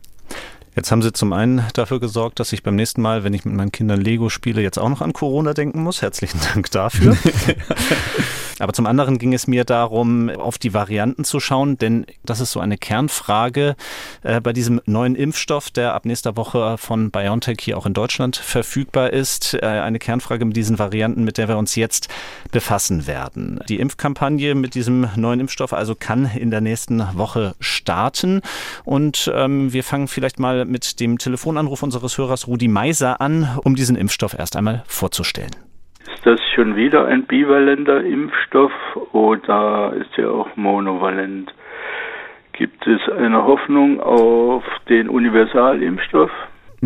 Jetzt haben Sie zum einen dafür gesorgt, dass ich beim nächsten Mal, wenn ich mit meinen Kindern Lego spiele, jetzt auch noch an Corona denken muss. Herzlichen Dank dafür. Aber zum anderen ging es mir darum, auf die Varianten zu schauen, denn das ist so eine Kernfrage bei diesem neuen Impfstoff, der ab nächster Woche von BioNTech hier auch in Deutschland verfügbar ist. Eine Kernfrage mit diesen Varianten, mit der wir uns jetzt befassen werden. Die Impfkampagne mit diesem neuen Impfstoff also kann in der nächsten Woche starten. Und wir fangen vielleicht mal mit dem Telefonanruf unseres Hörers Rudi Meiser an, um diesen Impfstoff erst einmal vorzustellen. Ist das schon wieder ein bivalenter Impfstoff oder ist er auch monovalent? Gibt es eine Hoffnung auf den Universalimpfstoff?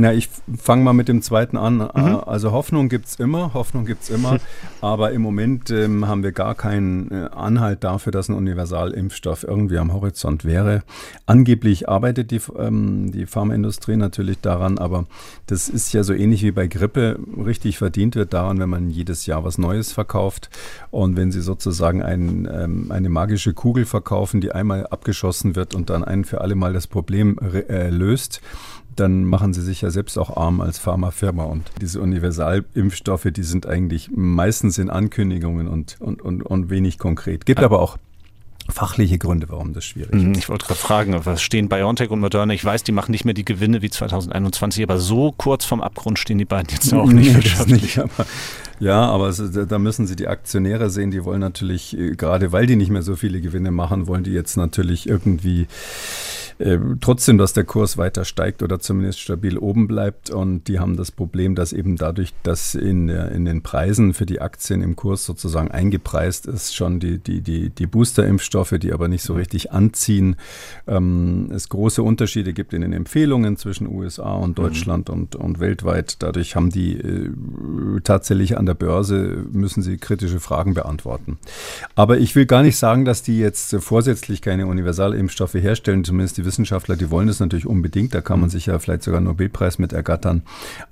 Na, ich fange mal mit dem zweiten an. Also Hoffnung gibt's immer, aber im Moment haben wir gar keinen Anhalt dafür, dass ein Universalimpfstoff irgendwie am Horizont wäre. Angeblich arbeitet die Pharmaindustrie natürlich daran, aber das ist ja so ähnlich wie bei Grippe. Richtig verdient wird daran, wenn man jedes Jahr was Neues verkauft, und wenn Sie sozusagen eine magische Kugel verkaufen, die einmal abgeschossen wird und dann ein für alle Mal das Problem löst, dann machen Sie sich ja selbst auch arm als Pharmafirma. Und diese Universalimpfstoffe, die sind eigentlich meistens in Ankündigungen und wenig konkret. Gibt aber auch fachliche Gründe, warum das schwierig ist. Ich wollte gerade fragen, was stehen BioNTech und Moderna? Ich weiß, die machen nicht mehr die Gewinne wie 2021, aber so kurz vom Abgrund stehen die beiden jetzt auch nicht wirtschaftlich. Aber da müssen Sie die Aktionäre sehen, die wollen natürlich, gerade weil die nicht mehr so viele Gewinne machen, wollen die jetzt natürlich irgendwie trotzdem, dass der Kurs weiter steigt oder zumindest stabil oben bleibt. Und die haben das Problem, dass eben dadurch, dass in den Preisen für die Aktien im Kurs sozusagen eingepreist ist, schon die Booster-Impfstoffe, die aber nicht so richtig anziehen, es große Unterschiede gibt in den Empfehlungen zwischen USA und Deutschland und weltweit. Dadurch haben die tatsächlich an der Börse, müssen sie kritische Fragen beantworten. Aber ich will gar nicht sagen, dass die jetzt vorsätzlich keine Universalimpfstoffe herstellen, zumindest die Wissenschaftler, die wollen das natürlich unbedingt, da kann man sich ja vielleicht sogar einen Nobelpreis mit ergattern,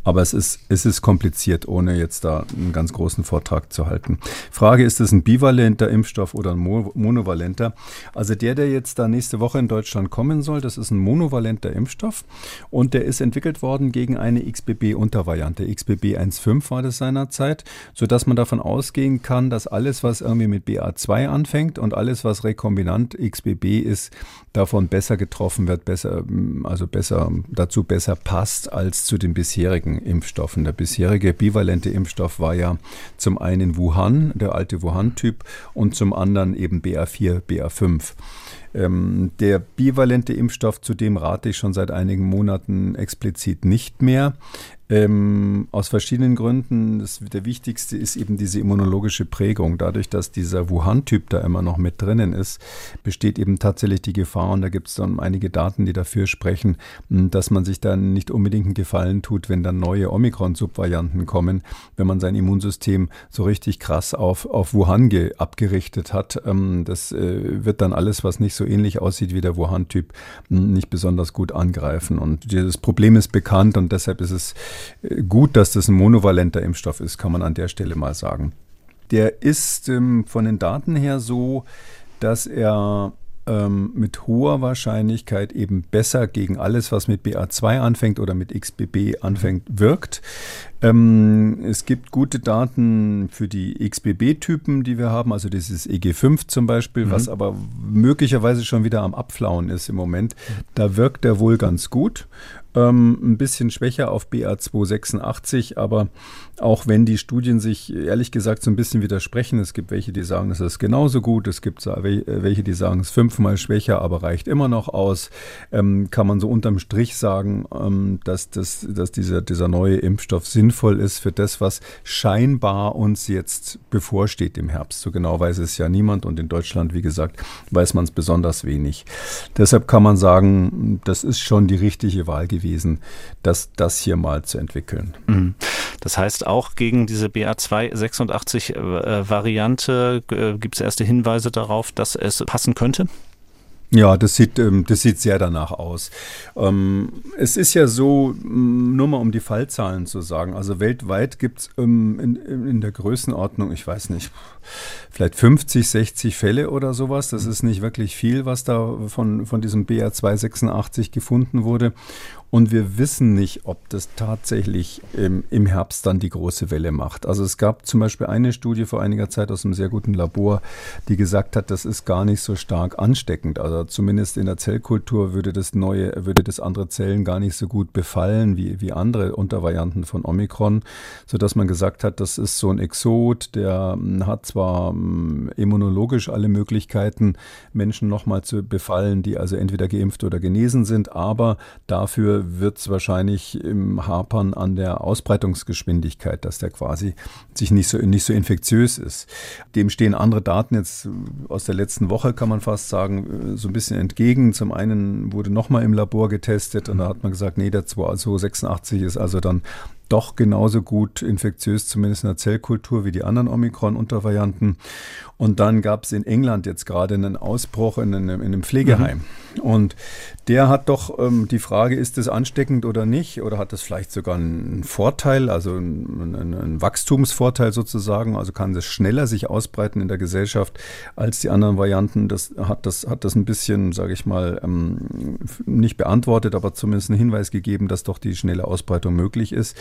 aber es ist kompliziert, ohne jetzt da einen ganz großen Vortrag zu halten. Frage, ist es ein bivalenter Impfstoff oder ein monovalenter? Also der jetzt da nächste Woche in Deutschland kommen soll, das ist ein monovalenter Impfstoff und der ist entwickelt worden gegen eine XBB-Untervariante, XBB.1.5 war das seinerzeit, sodass man davon ausgehen kann, dass alles, was irgendwie mit BA.2 anfängt und alles, was rekombinant XBB ist, davon besser getroffen wird, besser passt als zu den bisherigen Impfstoffen. Der bisherige bivalente Impfstoff war ja zum einen Wuhan, der alte Wuhan-Typ, und zum anderen eben BA.4, BA.5. Der bivalente Impfstoff, zu dem rate ich schon seit einigen Monaten explizit nicht mehr. Aus verschiedenen Gründen. Der wichtigste ist eben diese immunologische Prägung. Dadurch, dass dieser Wuhan-Typ da immer noch mit drinnen ist, besteht eben tatsächlich die Gefahr, und da gibt es dann einige Daten, die dafür sprechen, dass man sich dann nicht unbedingt einen Gefallen tut, wenn dann neue Omikron-Subvarianten kommen, wenn man sein Immunsystem so richtig krass auf Wuhan abgerichtet hat. Das wird dann alles, was nicht so ähnlich aussieht wie der Wuhan-Typ, nicht besonders gut angreifen. Und dieses Problem ist bekannt und deshalb ist es gut, dass das ein monovalenter Impfstoff ist, kann man an der Stelle mal sagen. Der ist von den Daten her so, dass er mit hoher Wahrscheinlichkeit eben besser gegen alles, was mit BA.2 anfängt oder mit XBB anfängt, wirkt. Es gibt gute Daten für die XBB-Typen, die wir haben, also dieses EG.5 zum Beispiel, was aber möglicherweise schon wieder am Abflauen ist im Moment. Da wirkt er wohl ganz gut. Ein bisschen schwächer auf BA.2.86, aber auch wenn die Studien sich ehrlich gesagt so ein bisschen widersprechen, es gibt welche, die sagen, es ist genauso gut, es gibt welche, die sagen, es ist 5-mal schwächer, aber reicht immer noch aus, kann man so unterm Strich sagen, dass dieser neue Impfstoff sinnvoll ist für das, was scheinbar uns jetzt bevorsteht im Herbst. So genau weiß es ja niemand und in Deutschland, wie gesagt, weiß man es besonders wenig. Deshalb kann man sagen, das ist schon die richtige Wahl gewesen, das hier mal zu entwickeln. Das heißt, auch gegen diese BA.2.86-Variante gibt es erste Hinweise darauf, dass es passen könnte? Ja, das sieht sehr danach aus. Es ist ja so, nur mal um die Fallzahlen zu sagen, also weltweit gibt es in der Größenordnung, ich weiß nicht, vielleicht 50, 60 Fälle oder sowas. Das ist nicht wirklich viel, was da von diesem BA.2.86 gefunden wurde. Und wir wissen nicht, ob das tatsächlich im Herbst dann die große Welle macht. Also es gab zum Beispiel eine Studie vor einiger Zeit aus einem sehr guten Labor, die gesagt hat, das ist gar nicht so stark ansteckend. Also zumindest in der Zellkultur würde das andere Zellen gar nicht so gut befallen wie andere Untervarianten von Omikron, sodass man gesagt hat, das ist so ein Exot, der hat zwar immunologisch alle Möglichkeiten, Menschen nochmal zu befallen, die also entweder geimpft oder genesen sind, aber dafür wird es wahrscheinlich im Hapern an der Ausbreitungsgeschwindigkeit, dass der quasi sich nicht so infektiös ist. Dem stehen andere Daten jetzt aus der letzten Woche, kann man fast sagen, so ein bisschen entgegen. Zum einen wurde nochmal im Labor getestet und da hat man gesagt, nee, der 286 ist also dann doch genauso gut infektiös, zumindest in der Zellkultur, wie die anderen Omikron-Untervarianten. Und dann gab es in England jetzt gerade einen Ausbruch in einem Pflegeheim. Und der hat doch die Frage, ist es ansteckend oder nicht? Oder hat es vielleicht sogar einen Vorteil, also einen Wachstumsvorteil sozusagen? Also kann es schneller sich ausbreiten in der Gesellschaft als die anderen Varianten? Das hat das ein bisschen, sage ich mal, nicht beantwortet, aber zumindest einen Hinweis gegeben, dass doch die schnelle Ausbreitung möglich ist.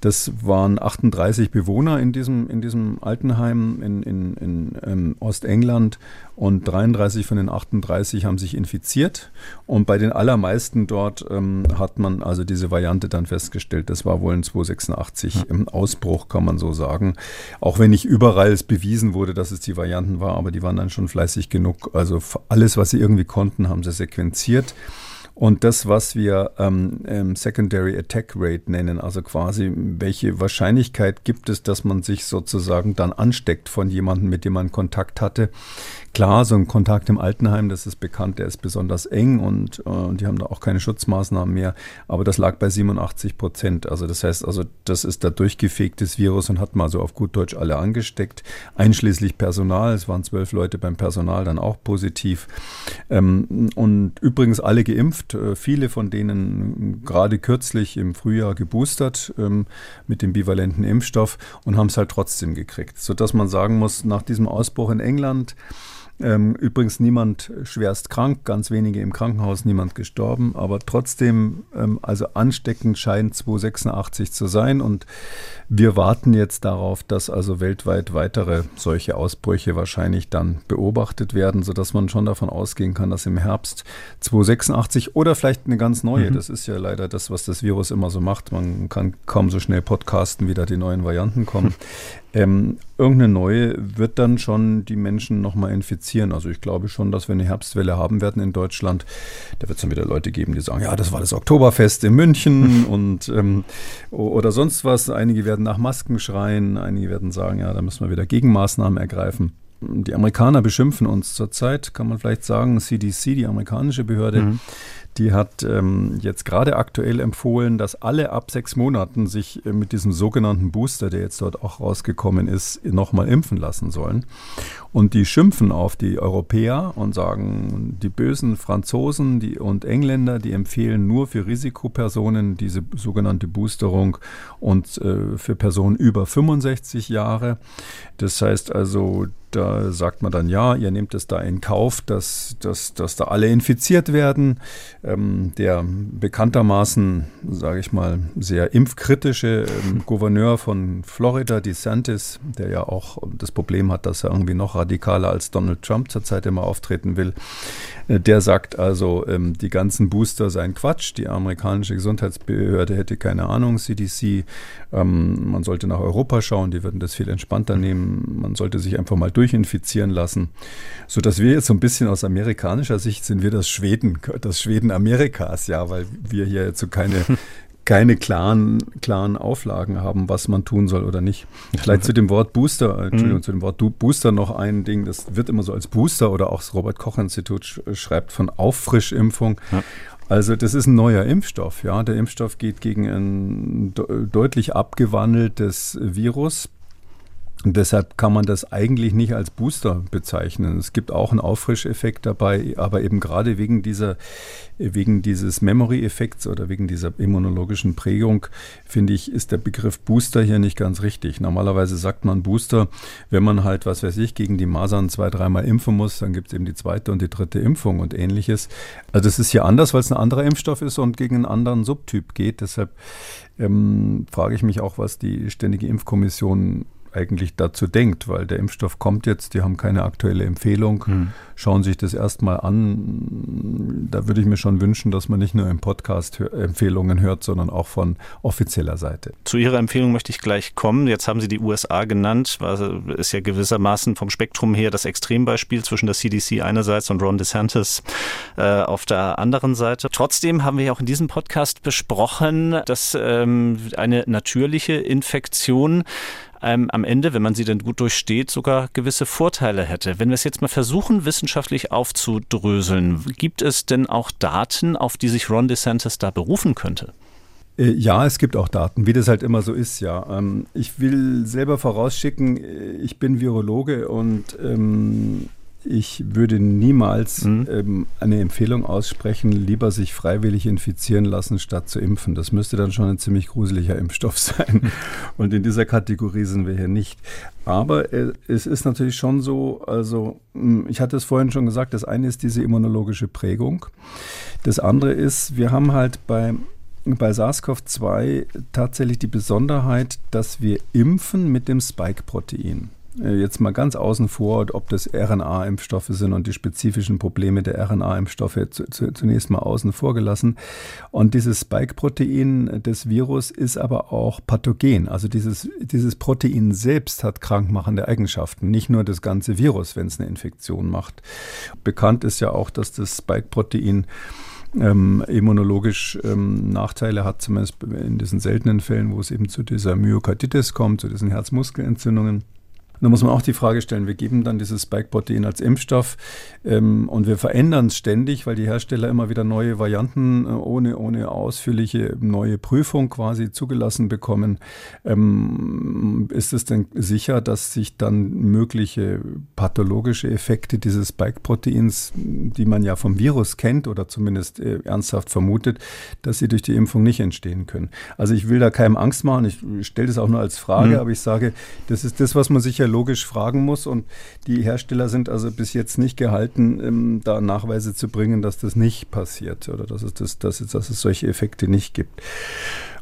Das waren 38 Bewohner in diesem Altenheim in Ostengland und 33 von den 38 haben sich infiziert und bei den allermeisten dort hat man also diese Variante dann festgestellt. Das war wohl ein 286 im Ausbruch, kann man so sagen. Auch wenn nicht überall es bewiesen wurde, dass es die Varianten war, aber die waren dann schon fleißig genug. Also alles, was sie irgendwie konnten, haben sie sequenziert. Und das, was wir Secondary Attack Rate nennen, also quasi, welche Wahrscheinlichkeit gibt es, dass man sich sozusagen dann ansteckt von jemandem, mit dem man Kontakt hatte. Klar, so ein Kontakt im Altenheim, das ist bekannt, der ist besonders eng und die haben da auch keine Schutzmaßnahmen mehr. Aber das lag bei 87%. Also das heißt, also das ist da durchgefegtes Virus und hat mal so auf gut Deutsch alle angesteckt, einschließlich Personal. Es waren 12 Leute beim Personal dann auch positiv. Und übrigens alle geimpft, viele von denen gerade kürzlich im Frühjahr geboostert mit dem bivalenten Impfstoff und haben es halt trotzdem gekriegt, sodass man sagen muss, nach diesem Ausbruch in England, übrigens niemand schwerst krank, ganz wenige im Krankenhaus, niemand gestorben, aber trotzdem, also ansteckend scheint 286 zu sein und wir warten jetzt darauf, dass also weltweit weitere solche Ausbrüche wahrscheinlich dann beobachtet werden, sodass man schon davon ausgehen kann, dass im Herbst 286 oder vielleicht eine ganz neue, das ist ja leider das, was das Virus immer so macht, man kann kaum so schnell podcasten, wie da die neuen Varianten kommen, irgendeine neue wird dann schon die Menschen nochmal infizieren. Also ich glaube schon, dass wir eine Herbstwelle haben werden in Deutschland. Da wird es dann wieder Leute geben, die sagen, ja, das war das Oktoberfest in München und oder sonst was. Einige werden nach Masken schreien, einige werden sagen, ja, da müssen wir wieder Gegenmaßnahmen ergreifen. Die Amerikaner beschimpfen uns zurzeit, kann man vielleicht sagen, CDC, die amerikanische Behörde, die hat jetzt gerade aktuell empfohlen, dass alle ab 6 Monaten sich mit diesem sogenannten Booster, der jetzt dort auch rausgekommen ist, nochmal impfen lassen sollen. Und die schimpfen auf die Europäer und sagen, die bösen Franzosen und Engländer, die empfehlen nur für Risikopersonen diese sogenannte Boosterung und für Personen über 65 Jahre. Das heißt also, da sagt man dann, ja, ihr nehmt es da in Kauf, dass da alle infiziert werden. Der bekanntermaßen, sage ich mal, sehr impfkritische Gouverneur von Florida, DeSantis, der ja auch das Problem hat, dass er irgendwie noch radikaler als Donald Trump zurzeit immer auftreten will, der sagt also, die ganzen Booster seien Quatsch, die amerikanische Gesundheitsbehörde hätte keine Ahnung, CDC, man sollte nach Europa schauen, die würden das viel entspannter nehmen, man sollte sich einfach mal durchinfizieren lassen, sodass wir jetzt so ein bisschen aus amerikanischer Sicht sind, wir das Schweden Amerikas, ja, weil wir hier jetzt so keine klaren Auflagen haben, was man tun soll oder nicht. Vielleicht zu dem Wort Booster, Booster noch ein Ding, das wird immer so als Booster oder auch das Robert-Koch-Institut schreibt von Auffrischimpfung. Ja. Also das ist ein neuer Impfstoff, ja. Der Impfstoff geht gegen ein deutlich abgewandeltes Virus. Und deshalb kann man das eigentlich nicht als Booster bezeichnen. Es gibt auch einen Auffrischeffekt dabei, aber eben gerade wegen dieses Memory-Effekts oder wegen dieser immunologischen Prägung, finde ich, ist der Begriff Booster hier nicht ganz richtig. Normalerweise sagt man Booster, wenn man halt, was weiß ich, gegen die Masern 2-3 Mal impfen muss, dann gibt es eben die 2. und die 3. Impfung und ähnliches. Also das ist hier anders, weil es ein anderer Impfstoff ist und gegen einen anderen Subtyp geht. Deshalb frage ich mich auch, was die Ständige Impfkommission eigentlich dazu denkt, weil der Impfstoff kommt jetzt, die haben keine aktuelle Empfehlung, schauen sich das erstmal an. Da würde ich mir schon wünschen, dass man nicht nur im Podcast Empfehlungen hört, sondern auch von offizieller Seite. Zu Ihrer Empfehlung möchte ich gleich kommen. Jetzt haben Sie die USA genannt, ist ja gewissermaßen vom Spektrum her das Extrembeispiel zwischen der CDC einerseits und Ron DeSantis auf der anderen Seite. Trotzdem haben wir ja auch in diesem Podcast besprochen, dass eine natürliche Infektion am Ende, wenn man sie denn gut durchsteht, sogar gewisse Vorteile hätte. Wenn wir es jetzt mal versuchen, wissenschaftlich aufzudröseln, gibt es denn auch Daten, auf die sich Ron DeSantis da berufen könnte? Ja, es gibt auch Daten, wie das halt immer so ist, ja. Ich will selber vorausschicken, ich bin Virologe und ich würde niemals eine Empfehlung aussprechen, lieber sich freiwillig infizieren lassen, statt zu impfen. Das müsste dann schon ein ziemlich gruseliger Impfstoff sein. Und in dieser Kategorie sind wir hier nicht. Aber es ist natürlich schon so, also ich hatte es vorhin schon gesagt, das eine ist diese immunologische Prägung. Das andere ist, wir haben halt bei SARS-CoV-2 tatsächlich die Besonderheit, dass wir impfen mit dem Spike-Protein. Jetzt mal ganz außen vor, ob das RNA-Impfstoffe sind und die spezifischen Probleme der RNA-Impfstoffe zunächst mal außen vor gelassen. Und dieses Spike-Protein des Virus ist aber auch pathogen. Also dieses Protein selbst hat krankmachende Eigenschaften, nicht nur das ganze Virus, wenn es eine Infektion macht. Bekannt ist ja auch, dass das Spike-Protein immunologisch Nachteile hat, zumindest in diesen seltenen Fällen, wo es eben zu dieser Myokarditis kommt, zu diesen Herzmuskelentzündungen. Da muss man auch die Frage stellen, wir geben dann dieses Spike-Protein als Impfstoff und wir verändern es ständig, weil die Hersteller immer wieder neue Varianten ohne ausführliche neue Prüfung quasi zugelassen bekommen. Ist es denn sicher, dass sich dann mögliche pathologische Effekte dieses Spike-Proteins, die man ja vom Virus kennt oder zumindest ernsthaft vermutet, dass sie durch die Impfung nicht entstehen können? Also ich will da keinem Angst machen, ich stelle das auch nur als Frage, aber ich sage, das ist das, was man sicher logisch fragen muss, und die Hersteller sind also bis jetzt nicht gehalten, da Nachweise zu bringen, dass das nicht passiert oder dass es solche Effekte nicht gibt.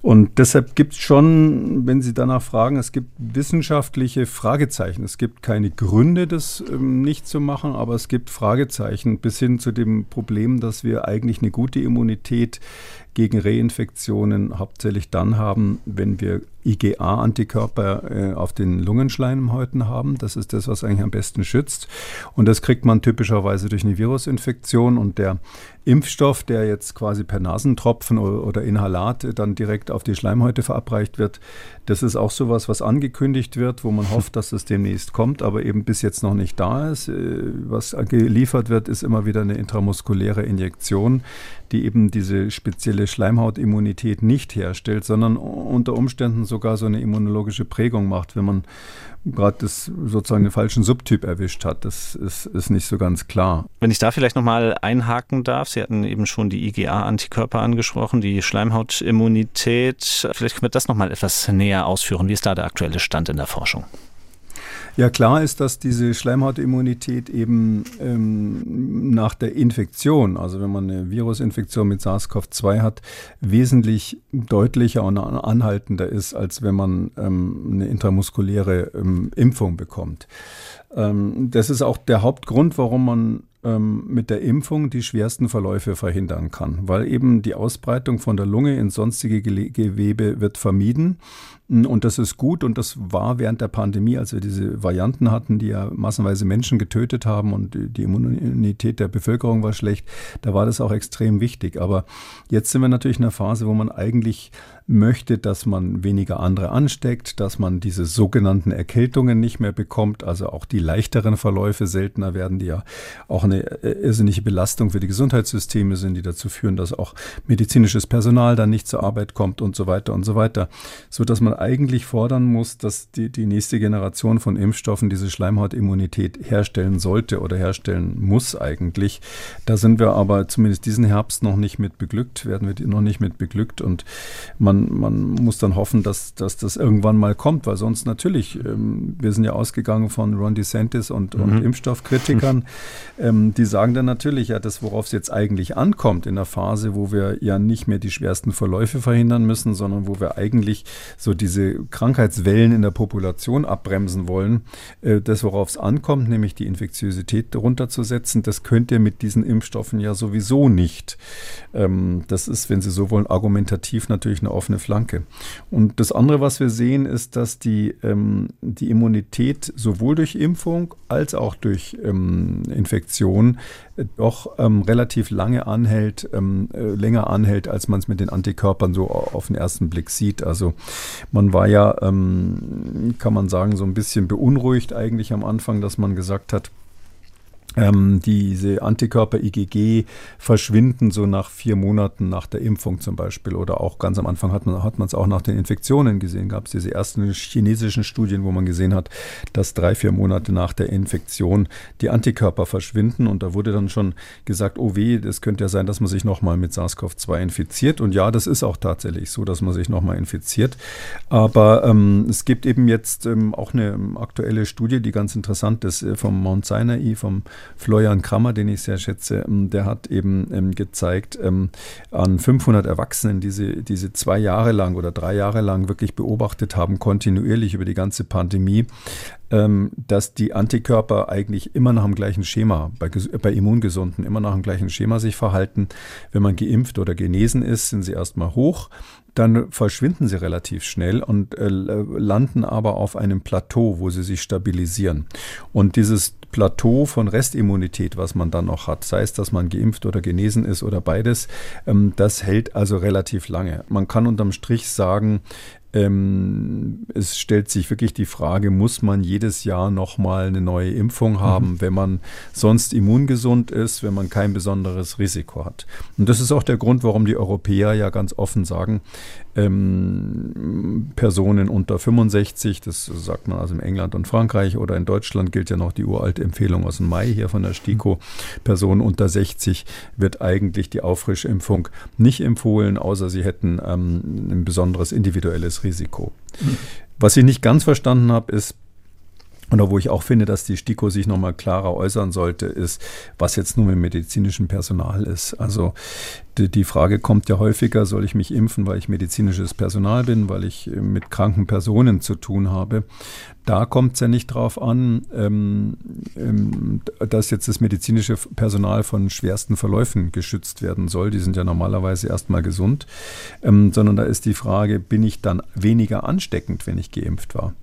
Und deshalb gibt es schon, wenn Sie danach fragen, es gibt wissenschaftliche Fragezeichen. Es gibt keine Gründe, das nicht zu machen, aber es gibt Fragezeichen bis hin zu dem Problem, dass wir eigentlich eine gute Immunität gegen Reinfektionen hauptsächlich dann haben, wenn wir IgA-Antikörper auf den Lungenschleimhäuten haben. Das ist das, was eigentlich am besten schützt. Und das kriegt man typischerweise durch eine Virusinfektion. Und der Impfstoff, der jetzt quasi per Nasentropfen oder Inhalat dann direkt auf die Schleimhäute verabreicht wird, das ist auch sowas, was angekündigt wird, wo man hofft, dass das demnächst kommt, aber eben bis jetzt noch nicht da ist. Was geliefert wird, ist immer wieder eine intramuskuläre Injektion, die eben diese spezielle Schleimhautimmunität nicht herstellt, sondern unter Umständen sogar so eine immunologische Prägung macht, wenn man gerade das sozusagen den falschen Subtyp erwischt hat. Das ist nicht so ganz klar. Wenn ich da vielleicht nochmal einhaken darf, Sie hatten eben schon die IgA-Antikörper angesprochen, die Schleimhautimmunität. Vielleicht können wir das nochmal etwas näher ausführen. Wie ist da der aktuelle Stand in der Forschung? Ja, klar ist, dass diese Schleimhautimmunität eben nach der Infektion, also wenn man eine Virusinfektion mit SARS-CoV-2 hat, wesentlich deutlicher und anhaltender ist, als wenn man eine intramuskuläre Impfung bekommt. Das ist auch der Hauptgrund, warum man mit der Impfung die schwersten Verläufe verhindern kann, weil eben die Ausbreitung von der Lunge ins sonstige Gewebe wird vermieden. Und das ist gut, und das war während der Pandemie, als wir diese Varianten hatten, die ja massenweise Menschen getötet haben und die Immunität der Bevölkerung war schlecht, da war das auch extrem wichtig. Aber jetzt sind wir natürlich in einer Phase, wo man eigentlich möchte, dass man weniger andere ansteckt, dass man diese sogenannten Erkältungen nicht mehr bekommt, also auch die leichteren Verläufe seltener werden, die ja auch eine irrsinnige Belastung für die Gesundheitssysteme sind, die dazu führen, dass auch medizinisches Personal dann nicht zur Arbeit kommt und so weiter und so weiter, sodass man eigentlich fordern muss, dass die nächste Generation von Impfstoffen diese Schleimhautimmunität herstellen sollte oder herstellen muss eigentlich. Da sind wir aber zumindest diesen Herbst noch nicht mit beglückt, und man muss dann hoffen, dass das irgendwann mal kommt, weil sonst natürlich, wir sind ja ausgegangen von Ron DeSantis und Impfstoffkritikern, die sagen dann natürlich, ja, das, worauf es jetzt eigentlich ankommt in der Phase, wo wir ja nicht mehr die schwersten Verläufe verhindern müssen, sondern wo wir eigentlich so diese Krankheitswellen in der Population abbremsen wollen, das, worauf es ankommt, nämlich die Infektiosität runterzusetzen, das könnt ihr mit diesen Impfstoffen ja sowieso nicht. Das ist, wenn Sie so wollen, argumentativ natürlich eine offene Flanke. Und das andere, was wir sehen, ist, dass die Immunität sowohl durch Impfung als auch durch Infektion doch relativ lange anhält, länger anhält, als man es mit den Antikörpern so auf den ersten Blick sieht. Also man war ja, kann man sagen, so ein bisschen beunruhigt eigentlich am Anfang, dass man gesagt hat, diese Antikörper IgG verschwinden so nach 4 Monaten nach der Impfung zum Beispiel, oder auch ganz am Anfang hat man es auch nach den Infektionen gesehen, gab es diese ersten chinesischen Studien, wo man gesehen hat, dass 3-4 Monate nach der Infektion die Antikörper verschwinden, und da wurde dann schon gesagt, oh weh, das könnte ja sein, dass man sich nochmal mit SARS-CoV-2 infiziert, und ja, das ist auch tatsächlich so, dass man sich nochmal infiziert, aber es gibt eben jetzt auch eine aktuelle Studie, die ganz interessant ist, vom Mount Sinai, vom Florian Krammer, den ich sehr schätze, der hat eben gezeigt, an 500 Erwachsenen, diese 2 Jahre lang oder 3 Jahre lang wirklich beobachtet haben, kontinuierlich über die ganze Pandemie, dass die Antikörper eigentlich immer nach dem gleichen Schema, bei Immungesunden immer nach dem gleichen Schema sich verhalten. Wenn man geimpft oder genesen ist, sind sie erstmal hoch. dann verschwinden sie relativ schnell und landen aber auf einem Plateau, wo sie sich stabilisieren. Und dieses Plateau von Restimmunität, was man dann noch hat, sei es, dass man geimpft oder genesen ist oder beides, das hält also relativ lange. Man kann unterm Strich sagen, es stellt sich wirklich die Frage, muss man jedes Jahr nochmal eine neue Impfung haben, wenn man sonst immungesund ist, wenn man kein besonderes Risiko hat. Und das ist auch der Grund, warum die Europäer ja ganz offen sagen, Personen unter 65, das sagt man also in England und Frankreich oder in Deutschland gilt ja noch die uralte Empfehlung aus dem Mai hier von der STIKO, Personen unter 60 wird eigentlich die Auffrischimpfung nicht empfohlen, außer sie hätten ein besonderes individuelles Risiko. Was ich nicht ganz verstanden habe, ist, oder wo ich auch finde, dass die STIKO sich nochmal klarer äußern sollte, ist, was jetzt nun mit medizinischem Personal ist. Also die Frage kommt ja häufiger, soll ich mich impfen, weil ich medizinisches Personal bin, weil ich mit kranken Personen zu tun habe. Da kommt es ja nicht drauf an, dass jetzt das medizinische Personal von schwersten Verläufen geschützt werden soll. Die sind ja normalerweise erstmal gesund, sondern da ist die Frage, bin ich dann weniger ansteckend, wenn ich geimpft war?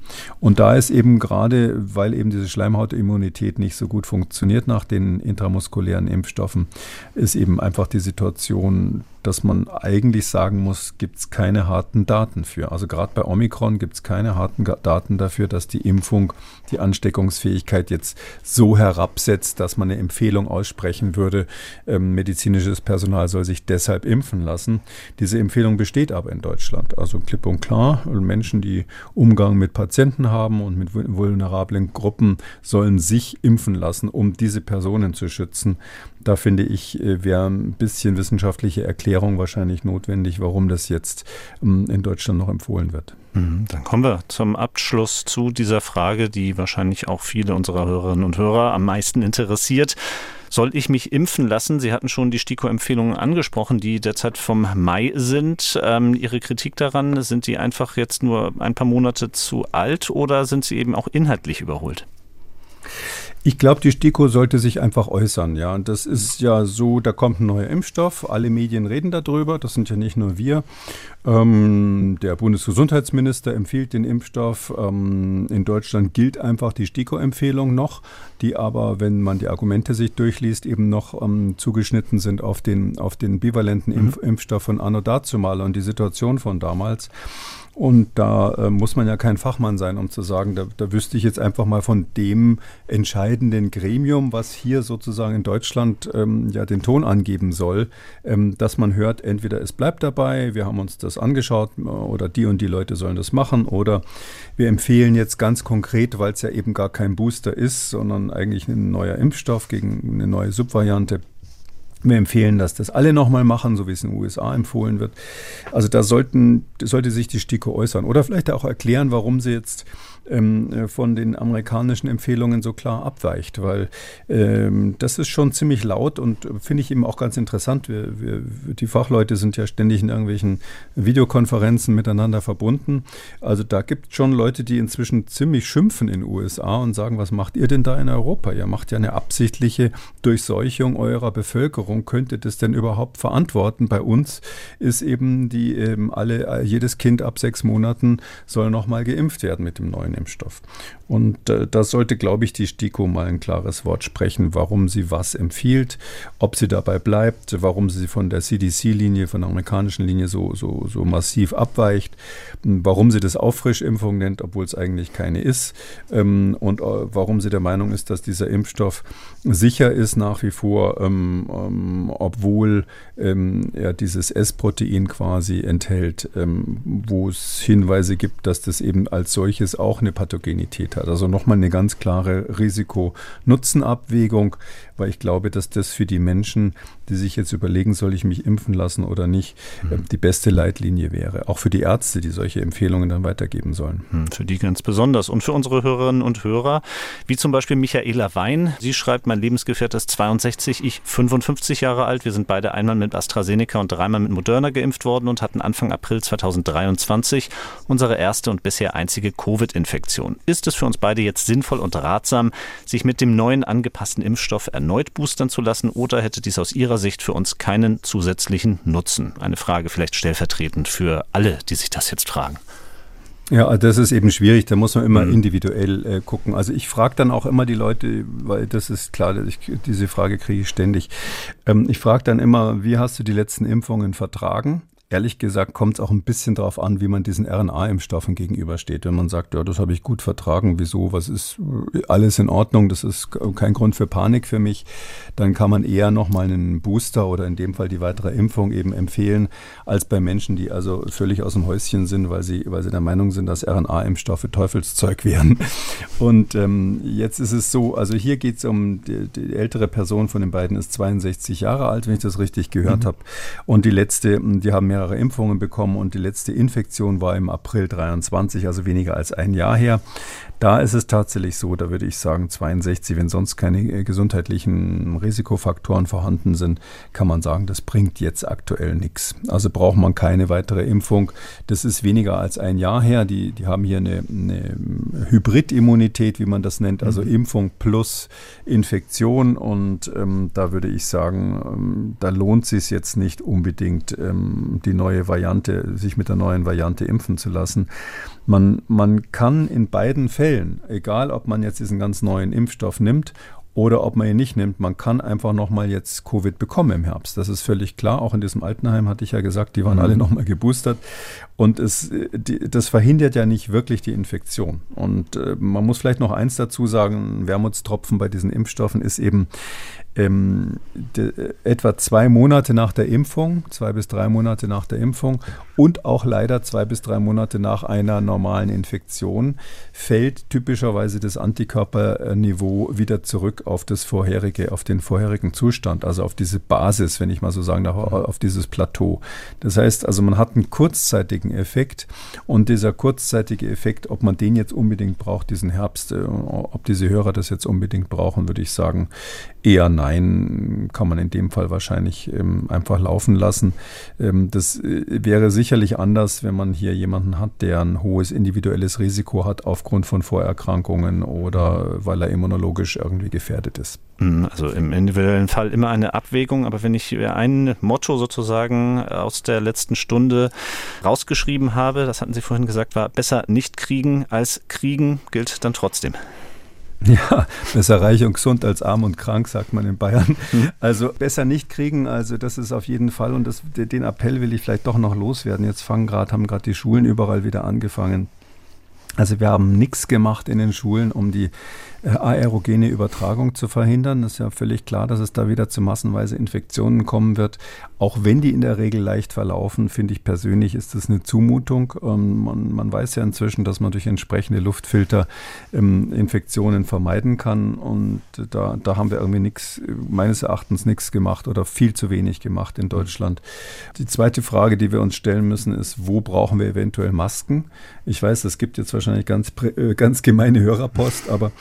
Und da ist eben gerade, weil eben diese Schleimhautimmunität nicht so gut funktioniert nach den intramuskulären Impfstoffen, ist eben einfach die Situation, dass man eigentlich sagen muss, gibt es keine harten Daten für. Also gerade bei Omikron gibt es keine harten Daten dafür, dass die Impfung die Ansteckungsfähigkeit jetzt so herabsetzt, dass man eine Empfehlung aussprechen würde, medizinisches Personal soll sich deshalb impfen lassen. Diese Empfehlung besteht aber in Deutschland. Also klipp und klar, Menschen, die Umgang mit Patienten haben und mit vulnerablen Gruppen, sollen sich impfen lassen, um diese Personen zu schützen. Da finde ich, wäre ein bisschen wissenschaftliche Erklärung wahrscheinlich notwendig, warum das jetzt in Deutschland noch empfohlen wird. Dann kommen wir zum Abschluss zu dieser Frage, die wahrscheinlich auch viele unserer Hörerinnen und Hörer am meisten interessiert. Soll ich mich impfen lassen? Sie hatten schon die STIKO-Empfehlungen angesprochen, die derzeit vom Mai sind. Ihre Kritik daran, sind die einfach jetzt nur ein paar Monate zu alt oder sind sie eben auch inhaltlich überholt? Ich glaube, die STIKO sollte sich einfach äußern. Ja, und das ist ja so, da kommt ein neuer Impfstoff, alle Medien reden darüber, das sind ja nicht nur wir. Der Bundesgesundheitsminister empfiehlt den Impfstoff. In Deutschland gilt einfach die STIKO-Empfehlung noch, die aber, wenn man die Argumente sich durchliest, eben noch zugeschnitten sind auf den bivalenten Impfstoff von anno dazumal und die Situation von damals. Und da muss man ja kein Fachmann sein, um zu sagen, da wüsste ich jetzt einfach mal von dem entscheidenden Gremium, was hier sozusagen in Deutschland ja den Ton angeben soll, dass man hört, entweder es bleibt dabei, wir haben uns das angeschaut oder die und die Leute sollen das machen oder wir empfehlen jetzt ganz konkret, weil es ja eben gar kein Booster ist, sondern eigentlich ein neuer Impfstoff gegen eine neue Subvariante. Wir empfehlen, dass das alle nochmal machen, so wie es in den USA empfohlen wird. Also da sollte sich die STIKO äußern oder vielleicht auch erklären, warum sie jetzt von den amerikanischen Empfehlungen so klar abweicht, weil das ist schon ziemlich laut und finde ich eben auch ganz interessant. Die Fachleute sind ja ständig in irgendwelchen Videokonferenzen miteinander verbunden. Also da gibt es schon Leute, die inzwischen ziemlich schimpfen in den USA und sagen, was macht ihr denn da in Europa? Ihr macht ja eine absichtliche Durchseuchung eurer Bevölkerung. Könnt ihr das denn überhaupt verantworten? Bei uns ist eben jedes Kind ab 6 Monaten soll nochmal geimpft werden mit dem neuen Impfstoff. Und da sollte, glaube ich, die STIKO mal ein klares Wort sprechen, warum sie was empfiehlt, ob sie dabei bleibt, warum sie von der CDC-Linie, von der amerikanischen Linie so massiv abweicht, warum sie das Auffrischimpfung nennt, obwohl es eigentlich keine ist und warum sie der Meinung ist, dass dieser Impfstoff sicher ist nach wie vor, obwohl er dieses S-Protein quasi enthält, wo es Hinweise gibt, dass das eben als solches auch eine Pathogenität hat. Also nochmal eine ganz klare Risiko-Nutzen-Abwägung, weil ich glaube, dass das für die Menschen, die sich jetzt überlegen, soll ich mich impfen lassen oder nicht, die beste Leitlinie wäre. Auch für die Ärzte, die solche Empfehlungen dann weitergeben sollen. Für die ganz besonders. Und für unsere Hörerinnen und Hörer, wie zum Beispiel Michaela Wein. Sie schreibt, mein Lebensgefährte ist 62, ich 55. 70 Jahre alt. Wir sind beide einmal mit AstraZeneca und dreimal mit Moderna geimpft worden und hatten Anfang April 2023 unsere erste und bisher einzige Covid-Infektion. Ist es für uns beide jetzt sinnvoll und ratsam, sich mit dem neuen angepassten Impfstoff erneut boostern zu lassen, oder hätte dies aus Ihrer Sicht für uns keinen zusätzlichen Nutzen? Eine Frage vielleicht stellvertretend für alle, die sich das jetzt fragen. Ja, das ist eben schwierig, da muss man immer individuell gucken. Also ich frage dann auch immer die Leute, weil das ist klar, dass diese Frage kriege ich ständig. Ich frage dann immer, wie hast du die letzten Impfungen vertragen? Ehrlich gesagt kommt es auch ein bisschen darauf an, wie man diesen RNA-Impfstoffen gegenübersteht. Wenn man sagt, ja, das habe ich gut vertragen, wieso, was ist, alles in Ordnung, das ist kein Grund für Panik für mich, dann kann man eher nochmal einen Booster oder in dem Fall die weitere Impfung eben empfehlen, als bei Menschen, die also völlig aus dem Häuschen sind, weil sie der Meinung sind, dass RNA-Impfstoffe Teufelszeug wären. Und jetzt ist es so, also hier geht es um, die ältere Person von den beiden ist 62 Jahre alt, wenn ich das richtig gehört habe. Und die letzte, die haben mehrere Impfungen bekommen und die letzte Infektion war im April 23, also weniger als ein Jahr her. Da ist es tatsächlich so, da würde ich sagen 62, wenn sonst keine gesundheitlichen Risikofaktoren vorhanden sind, kann man sagen, das bringt jetzt aktuell nichts. Also braucht man keine weitere Impfung. Das ist weniger als ein Jahr her. Die haben hier eine Hybridimmunität, wie man das nennt, also Impfung plus Infektion, und da würde ich sagen, da lohnt es sich jetzt nicht unbedingt, die neue Variante, sich mit der neuen Variante impfen zu lassen. Man kann in beiden Fällen, egal ob man jetzt diesen ganz neuen Impfstoff nimmt oder ob man ihn nicht nimmt, man kann einfach nochmal jetzt Covid bekommen im Herbst. Das ist völlig klar. Auch in diesem Altenheim hatte ich ja gesagt, die waren alle nochmal geboostert. Und das verhindert ja nicht wirklich die Infektion. Und man muss vielleicht noch eins dazu sagen, ein Wermutstropfen bei diesen Impfstoffen ist eben, etwa 2 Monate nach der Impfung, 2 bis 3 Monate nach der Impfung und auch leider 2 bis 3 Monate nach einer normalen Infektion fällt typischerweise das Antikörperniveau wieder zurück auf das vorherige, auf den vorherigen Zustand, also auf diese Basis, wenn ich mal so sagen darf, auf dieses Plateau. Das heißt, also man hat einen kurzzeitigen Effekt, und dieser kurzzeitige Effekt, ob man den jetzt unbedingt braucht, diesen Herbst, ob diese Hörer das jetzt unbedingt brauchen, würde ich sagen, eher nein. Kann man in dem Fall wahrscheinlich einfach laufen lassen. Das wäre sicherlich anders, wenn man hier jemanden hat, der ein hohes individuelles Risiko hat aufgrund von Vorerkrankungen oder weil er immunologisch irgendwie gefährdet ist. Also im individuellen Fall immer eine Abwägung, aber wenn ich ein Motto sozusagen aus der letzten Stunde rausgeschrieben habe, das hatten Sie vorhin gesagt, war besser nicht kriegen als kriegen, gilt dann trotzdem. Ja, besser reich und gesund als arm und krank, sagt man in Bayern. Also besser nicht kriegen, also das ist auf jeden Fall, und den Appell will ich vielleicht doch noch loswerden. Jetzt haben gerade die Schulen überall wieder angefangen. Also wir haben nichts gemacht in den Schulen, um die aerogene Übertragung zu verhindern. Das ist ja völlig klar, dass es da wieder zu massenweise Infektionen kommen wird. Auch wenn die in der Regel leicht verlaufen, finde ich persönlich, ist das eine Zumutung. Man weiß ja inzwischen, dass man durch entsprechende Luftfilter Infektionen vermeiden kann. Und da haben wir irgendwie meines Erachtens nichts gemacht oder viel zu wenig gemacht in Deutschland. Die zweite Frage, die wir uns stellen müssen, ist, wo brauchen wir eventuell Masken? Ich weiß, es gibt jetzt wahrscheinlich ganz gemeine Hörerpost, aber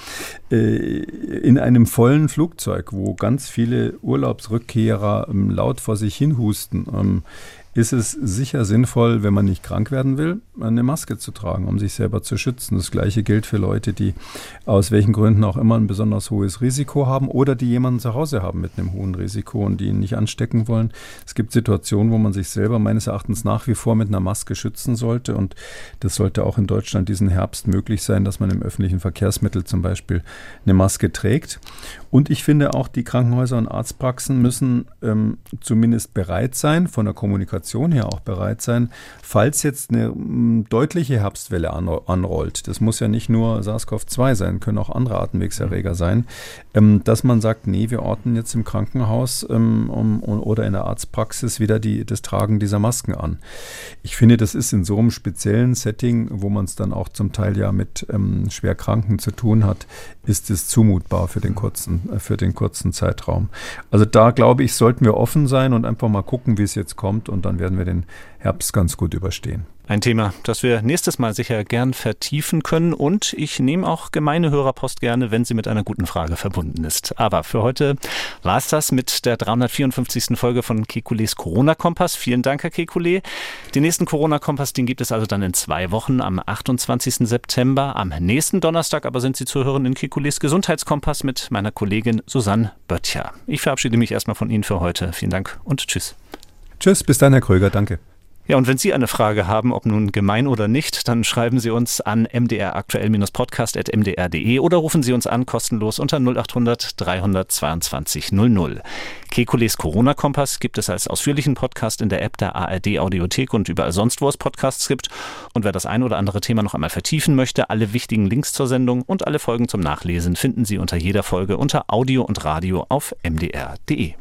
in einem vollen Flugzeug, wo ganz viele Urlaubsrückkehrer laut vor sich hin husten, ist es sicher sinnvoll, wenn man nicht krank werden will, eine Maske zu tragen, um sich selber zu schützen. Das Gleiche gilt für Leute, die aus welchen Gründen auch immer ein besonders hohes Risiko haben oder die jemanden zu Hause haben mit einem hohen Risiko und die ihn nicht anstecken wollen. Es gibt Situationen, wo man sich selber meines Erachtens nach wie vor mit einer Maske schützen sollte, und das sollte auch in Deutschland diesen Herbst möglich sein, dass man im öffentlichen Verkehrsmittel zum Beispiel eine Maske trägt. Und ich finde auch, die Krankenhäuser und Arztpraxen müssen zumindest bereit sein, von der Kommunikation her auch bereit sein, falls jetzt eine deutliche Herbstwelle anrollt. Das muss ja nicht nur SARS-CoV-2 sein, können auch andere Atemwegserreger sein, dass man sagt, nee, wir orten jetzt im Krankenhaus oder in der Arztpraxis wieder das Tragen dieser Masken an. Ich finde, das ist in so einem speziellen Setting, wo man es dann auch zum Teil ja mit Schwerkranken zu tun hat, ist es zumutbar für den kurzen Zeitraum. Also da, glaube ich, sollten wir offen sein und einfach mal gucken, wie es jetzt kommt, und dann dann werden wir den Herbst ganz gut überstehen. Ein Thema, das wir nächstes Mal sicher gern vertiefen können, und ich nehme auch gemeine Hörerpost gerne, wenn sie mit einer guten Frage verbunden ist. Aber für heute war es das mit der 354. Folge von Kekulés Corona-Kompass. Vielen Dank, Herr Kekulé. Den nächsten Corona-Kompass, den gibt es also dann in 2 Wochen am 28. September. Am nächsten Donnerstag aber sind Sie zu hören in Kekulés Gesundheitskompass mit meiner Kollegin Susanne Böttcher. Ich verabschiede mich erstmal von Ihnen für heute. Vielen Dank und tschüss. Tschüss, bis dann, Herr Kröger. Danke. Ja, und wenn Sie eine Frage haben, ob nun gemein oder nicht, dann schreiben Sie uns an mdraktuell-podcast@mdr.de oder rufen Sie uns an kostenlos unter 0800 322 00. Kekulés Corona-Kompass gibt es als ausführlichen Podcast in der App der ARD Audiothek und überall sonst, wo es Podcasts gibt. Und wer das ein oder andere Thema noch einmal vertiefen möchte, alle wichtigen Links zur Sendung und alle Folgen zum Nachlesen finden Sie unter jeder Folge unter Audio und Radio auf mdr.de.